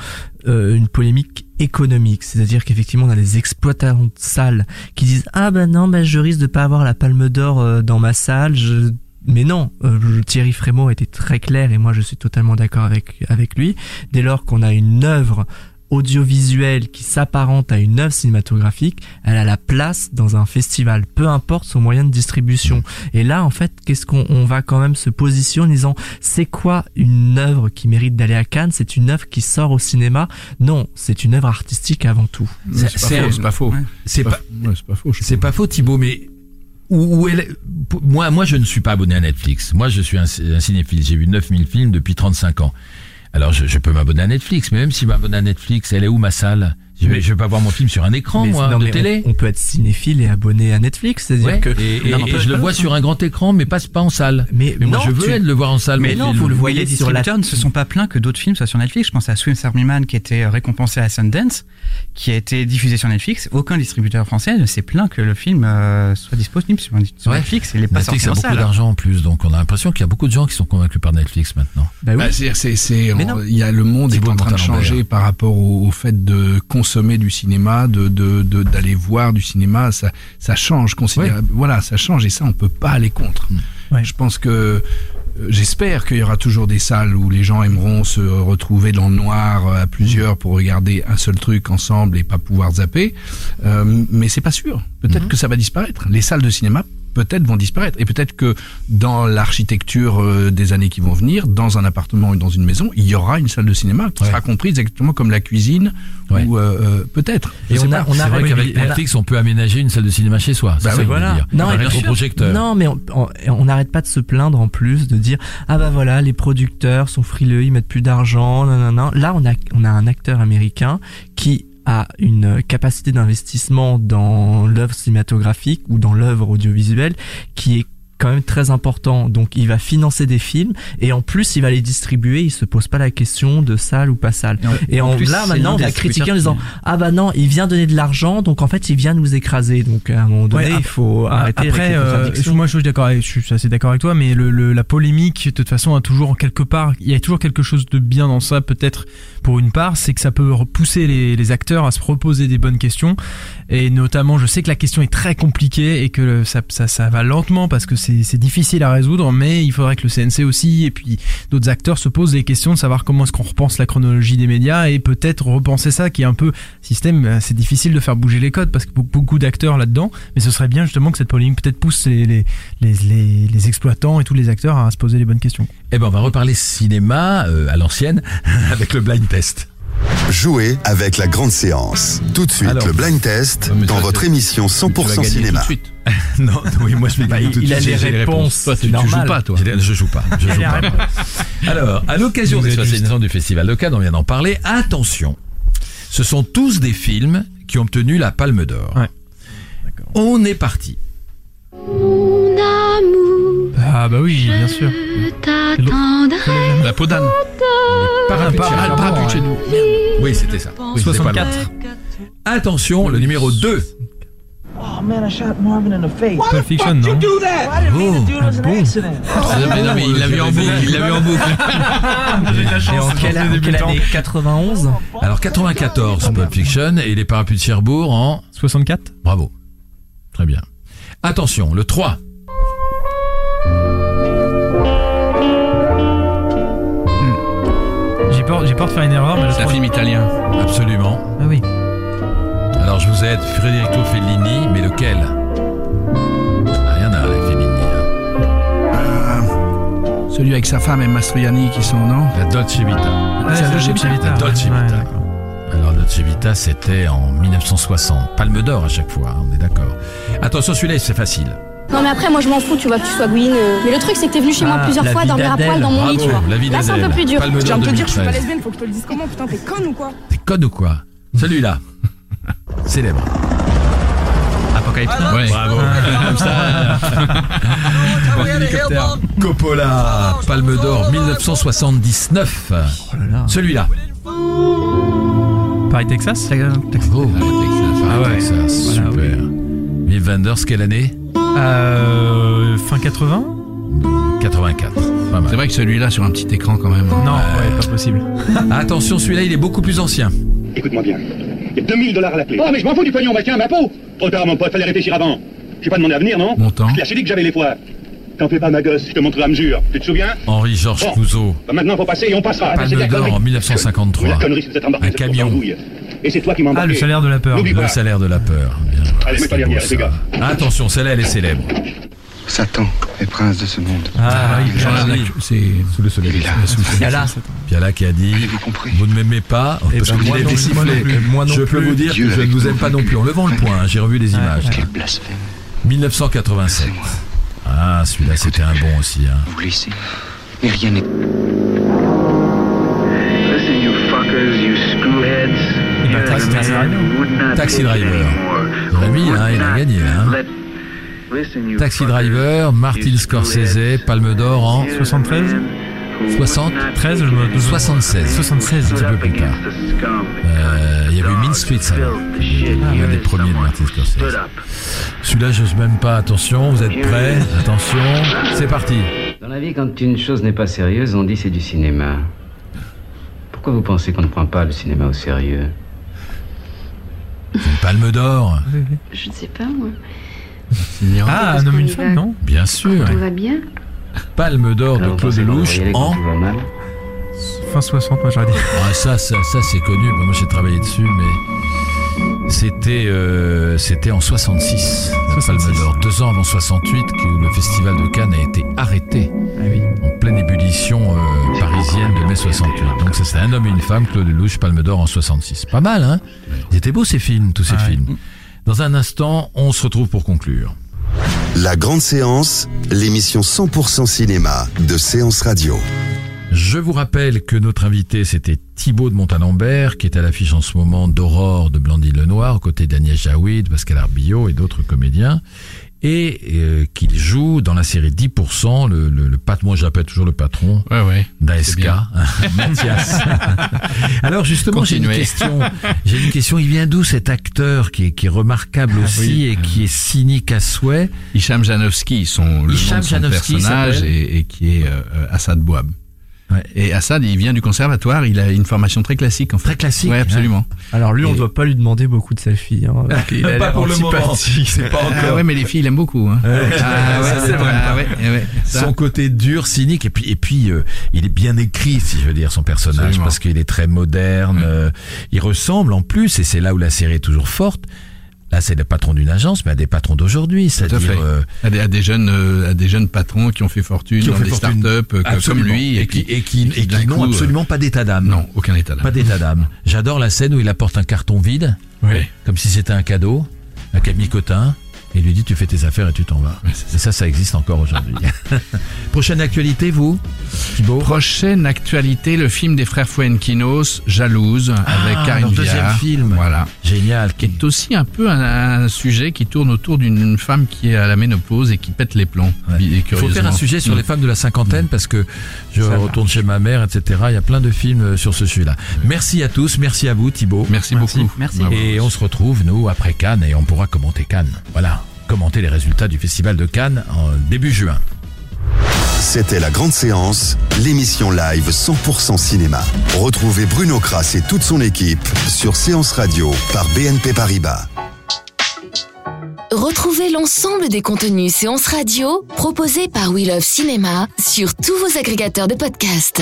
euh, une polémique économique, c'est-à-dire qu'effectivement on a des exploitants de salles qui disent ah ben non ben je risque de pas avoir la palme d'or euh, dans ma salle, je... mais non, euh, Thierry Frémaux était très clair et moi je suis totalement d'accord avec avec lui. Dès lors qu'on a une œuvre audiovisuelle qui s'apparente à une œuvre cinématographique, elle a la place dans un festival, peu importe son moyen de distribution. Et là, en fait, qu'est-ce qu'on on va quand même se positionner en disant c'est quoi une œuvre qui mérite d'aller à Cannes ? C'est une œuvre qui sort au cinéma ? Non, c'est une œuvre artistique avant tout. C'est, c'est, c'est, c'est pas faux. C'est pas faux. C'est, c'est pas, pas, ouais, c'est pas, pas faux, Thibault, mais où, où elle, moi, moi, je ne suis pas abonné à Netflix. Moi, je suis un, un cinéphile. J'ai vu neuf mille films depuis trente-cinq ans. Alors je, je peux m'abonner à Netflix, mais même si je m'abonne à Netflix, elle est où ma salle ? Je vais, je vais pas voir mon film sur un écran, mais moi, de télé. On, on peut être cinéphile et abonné à Netflix, c'est-à-dire ouais, que et, et, non, et je le vois sur un grand écran, mais pas pas en salle. Mais, mais moi, non, je veux tu... le voir en salle. Mais, mais non, vous le voyez. Les distributeurs la... ne se sont pas plaints que d'autres films soient sur Netflix. Je pense à Swiss Army Man qui était récompensé à Sundance, qui a été diffusé sur Netflix. Aucun distributeur français ne s'est plaint que le film euh, soit disponible sur, sur ouais. Netflix. Il est pas sorti en salle. Netflix a beaucoup d'argent en plus, donc on a l'impression qu'il y a beaucoup de gens qui sont convaincus par Netflix maintenant. Bah oui. Bah, c'est c'est c'est il y a le monde est en train de changer par rapport au fait de consommer du cinéma, de, de, de, d'aller voir du cinéma, ça, ça change considérablement. Oui. Voilà, ça change et ça, on peut pas aller contre. Oui. Je pense que, j'espère qu'il y aura toujours des salles où les gens aimeront se retrouver dans le noir à plusieurs pour regarder un seul truc ensemble et pas pouvoir zapper. Euh, mais c'est pas sûr. Peut-être mm-hmm. que ça va disparaître. Les salles de cinéma peut-être vont disparaître. Et peut-être que dans l'architecture des années qui vont venir, dans un appartement ou dans une maison, il y aura une salle de cinéma qui ouais. sera comprise exactement comme la cuisine ouais. ou euh, peut-être. Et on a, on a, c'est vrai oui, qu'avec Netflix, on, a... on peut aménager une salle de cinéma chez soi. C'est bah ça oui, que voilà. Dire. Non, on projecteur. Non, mais on n'arrête pas de se plaindre en plus, de dire ah bah voilà, les producteurs sont frileux, ils mettent plus d'argent, nanana. Là, on a on a un acteur américain qui a une capacité d'investissement dans l'œuvre cinématographique ou dans l'œuvre audiovisuelle qui est quand même très important. Donc il va financer des films et en plus il va les distribuer, il se pose pas la question de salle ou pas salle. Et, en, et en plus, là maintenant on va critiquer en disant ah bah non, il vient donner de l'argent donc en fait il vient nous écraser. Donc à un moment donné, ouais, il faut arrêter. Après euh, moi je suis d'accord, je suis assez d'accord avec toi, mais le, le, la polémique de toute façon a toujours quelque part, il y a toujours quelque chose de bien dans ça peut-être pour une part, c'est que ça peut repousser les, les acteurs à se reposer des bonnes questions et notamment je sais que la question est très compliquée et que ça ça, ça va lentement parce que c'est C'est, c'est difficile à résoudre, mais il faudrait que le C N C aussi et puis d'autres acteurs se posent des questions de savoir comment est-ce qu'on repense la chronologie des médias et peut-être repenser ça qui est un peu système, c'est difficile de faire bouger les codes parce que beaucoup d'acteurs là-dedans, mais ce serait bien justement que cette polémique peut-être pousse les, les, les, les, les exploitants et tous les acteurs à se poser les bonnes questions. Eh ben on va reparler cinéma euh, à l'ancienne avec le blind test. Jouez avec la grande séance. Tout de suite, alors, le blind test dans votre émission cent pour cent cinéma. Non, oui, moi je vais bah, tout il, il a les réponses. réponses. Toi, tu, tu joues pas, toi. Je joue pas. Je joue pas. Alors, à l'occasion des soixante-dix ans du Festival de Cannes, on vient d'en parler. Attention, ce sont tous des films qui ont obtenu la Palme d'Or. Ouais. On est parti. Mon amour. Ah bah oui, bien sûr. La peau d'âne. Parapluie chez nous. Oui, c'était ça. Oui, soixante-quatre. Attention, le numéro deux. Oh man, I shot Marvin in the face. Why the fuck did you do that? I didn't mean to do it, it was an accident. Mais non, mais il l'a vu en boucle, il l'a vu en boucle. Et en quelle année? quatre-vingt-onze? Alors quatre-vingt-quatorze, Pulp Fiction, et les parapluies de Cherbourg en soixante-quatre. Bravo. Très bien. Attention, le trois. J'ai peur, j'ai peur de faire une erreur, mais le trois. C'est un film italien. Absolument. Ah oui. Alors je vous aide, Federico Fellini, mais lequel? Ah, rien à la Fellini. Hein. Euh, celui avec sa femme et Mastroianni qui sont, non? La Dolce Vita. Ah, c'est la Dolce Vita. Vita. La Dolce Vita. Ouais, alors Dolce Vita, c'était en mille neuf cent soixante. Palme d'or à chaque fois, hein, on est d'accord. Attention, celui-là, c'est facile. Non mais après moi je m'en fous, tu vois, que tu sois Gwyn. Euh... Mais le truc c'est que t'es venu chez ah, moi plusieurs fois dormir à poil dans mon Bravo, lit, tu vois. La vie Là c'est un peu plus dur. Je viens de te dire, je suis pas lesbienne, faut que je te le dise comment, putain, t'es conne ou quoi? T'es conne ou quoi? Celui-là. Célèbre. Apocalypse. Ah, ouais. Bravo. Comme ça. Coppola. Palme d'or mille neuf cent soixante-dix-neuf. Oh là là. Celui-là. Paris, Texas. Texas. Oh. Ah ouais. Texas. Super. Voilà, oui. Mille Vanders, quelle année? Euh, fin quatre-vingts. quatre-vingt-quatre. C'est vrai que celui-là sur un petit écran quand même. Non, euh... ouais, pas possible. Attention, celui-là, il est beaucoup plus ancien. Écoute-moi bien. Il y a deux mille dollars à la clé. Oh, mais je m'en fous du pognon, on va se tirer ma peau. Trop tard, mon pote, fallait réfléchir avant. J'ai pas demandé à venir, non? Mon temps. Je te l'ai dit que j'avais les foies. T'en fais pas, ma gosse, je te montrerai à mesure. Tu te souviens? Henri-Georges bon. Clouzot. Bah maintenant, faut passer et on passera. Palme d'or en mille neuf cent cinquante-trois. La connerie, si vous êtes embarqué, un camion. Et c'est toi qui m'embarques. Ah, le salaire de la peur. N'oublie le pas. Salaire de la peur. Bien. Allez, mets pas derrière, les gars. Attention, celle-là, elle est célèbre. Satan est prince de ce monde. Ah, il oui, c'est sous le soleil. Piala. Piala qui a dit, vous ne m'aimez pas, et parce ben qu'il a été sifflé. Je peux vous dire Dieu que je ne vous aime pas non plus. En levant le poing, j'ai revu les images. Quel blasphème. mille neuf cent quatre-vingt-sept. Ah, celui-là, c'était un bon aussi. Hein. Vous laissez, mais rien n'est... Listen, you fuckers, you screwheads. Taxi Driver. Rémi, hein, il a gagné. Hein. Taxi Driver, Martin Scorsese, Palme d'or en soixante-treize, soixante-treize, soixante-seize, soixante-seize, un petit peu plus tard. Euh, il y avait Mean Streets, l'un des premiers de Martin Scorsese. Celui-là, je ne sais même pas. Attention, vous êtes prêts? Attention, c'est parti. Dans la vie, quand une chose n'est pas sérieuse, on dit c'est du cinéma. Pourquoi vous pensez qu'on ne prend pas le cinéma au sérieux? C'est une Palme d'or. Je ne sais pas moi. Ah, un homme et une femme, non? Bien sûr. Tout va bien. Palme d'or de Claude Lelouch en fin soixante, moi j'aurais dit. Ah, ça, ça, ça c'est connu. Moi j'ai travaillé dessus, mais C'était, euh, c'était en soixante-six, soixante-six. Deux ans avant soixante-huit, que le Festival de Cannes a été arrêté, ah oui. en pleine ébullition euh, parisienne de mai soixante-huit. Donc ça, c'était Un homme et une femme, Claude Lelouch, Palme d'Or en soixante-six. Pas mal, hein ? Ils étaient beaux ces films, tous ces ah, films. Oui. Dans un instant, on se retrouve pour conclure. La grande séance, l'émission cent pour cent cinéma de Séance Radio. Je vous rappelle que notre invité, c'était Thibault de Montalembert, qui est à l'affiche en ce moment d'Aurore, de Blandine Lenoir, aux côtés d'Agnès Jaoui, de Pascal Arbillot et d'autres comédiens, et euh, qu'il joue dans la série dix pour cent, le, le, le patron, moi j'appelle toujours le patron ouais, ouais, d'A S K, Mathias. Alors justement, j'ai une, question, j'ai une question, il vient d'où cet acteur qui est, qui est remarquable aussi oui, et euh... qui est cynique à souhait? Hicham Janowski, son, le Hicham nom de son Janowski, personnage, et, et qui est euh, Assad Bouab. Ouais. Et Assad, il vient du conservatoire, il a une formation très classique en fait. Très classique. Ouais, absolument. Alors lui, on ne et... doit pas lui demander beaucoup de sa fille. Hein. Il a pas pour le moment. C'est pas encore. Ah ouais, mais les filles, ils l'aiment beaucoup. Hein. Ouais. Ah, ouais, ça, c'est vrai. Ah, ouais, ouais. Son côté dur, cynique, et puis et puis euh, il est bien écrit, si je veux dire, son personnage, absolument. Parce qu'il est très moderne. Mmh. Euh, il ressemble en plus, et c'est là où la série est toujours forte. Là, c'est le patron d'une agence, mais à des patrons d'aujourd'hui, c'est-à-dire euh, à, des, à des jeunes, euh, à des jeunes patrons qui ont fait fortune ont dans fait des fortune, startups euh, comme lui, et, et qui et qui, et qui, et qui, et qui n'ont absolument euh, pas d'état d'âme. Non, aucun état d'âme. Pas d'état d'âme. J'adore la scène où il apporte un carton vide, oui. comme si c'était un cadeau, un camicotin, et lui dit tu fais tes affaires et tu t'en vas. Oui, c'est ça. Et ça, ça existe encore aujourd'hui. Prochaine actualité, vous, Thibault. Prochaine actualité, le film des frères Fuenquinos, Jalouse, ah, avec Karine Viard. Deuxième film. Voilà. Génial. Qui est aussi un peu un, un sujet qui tourne autour d'une femme qui est à la ménopause et qui pète les plombs. Ouais. Il faut faire un sujet sur les femmes de la cinquantaine mmh. parce que je ça retourne va. Chez ma mère, et cetera. Il y a plein de films sur ce sujet-là. Oui. Merci à tous. Merci à vous, Thibault. Merci, merci beaucoup. Merci. Et on se retrouve, nous, après Cannes, et on pourra commenter Cannes. Voilà. Commenter les résultats du Festival de Cannes en début juin. C'était La Grande Séance, l'émission live cent pour cent cinéma. Retrouvez Bruno Kras et toute son équipe sur Séance Radio par B N P Paribas. Retrouvez l'ensemble des contenus Séance Radio proposés par We Love Cinéma sur tous vos agrégateurs de podcasts.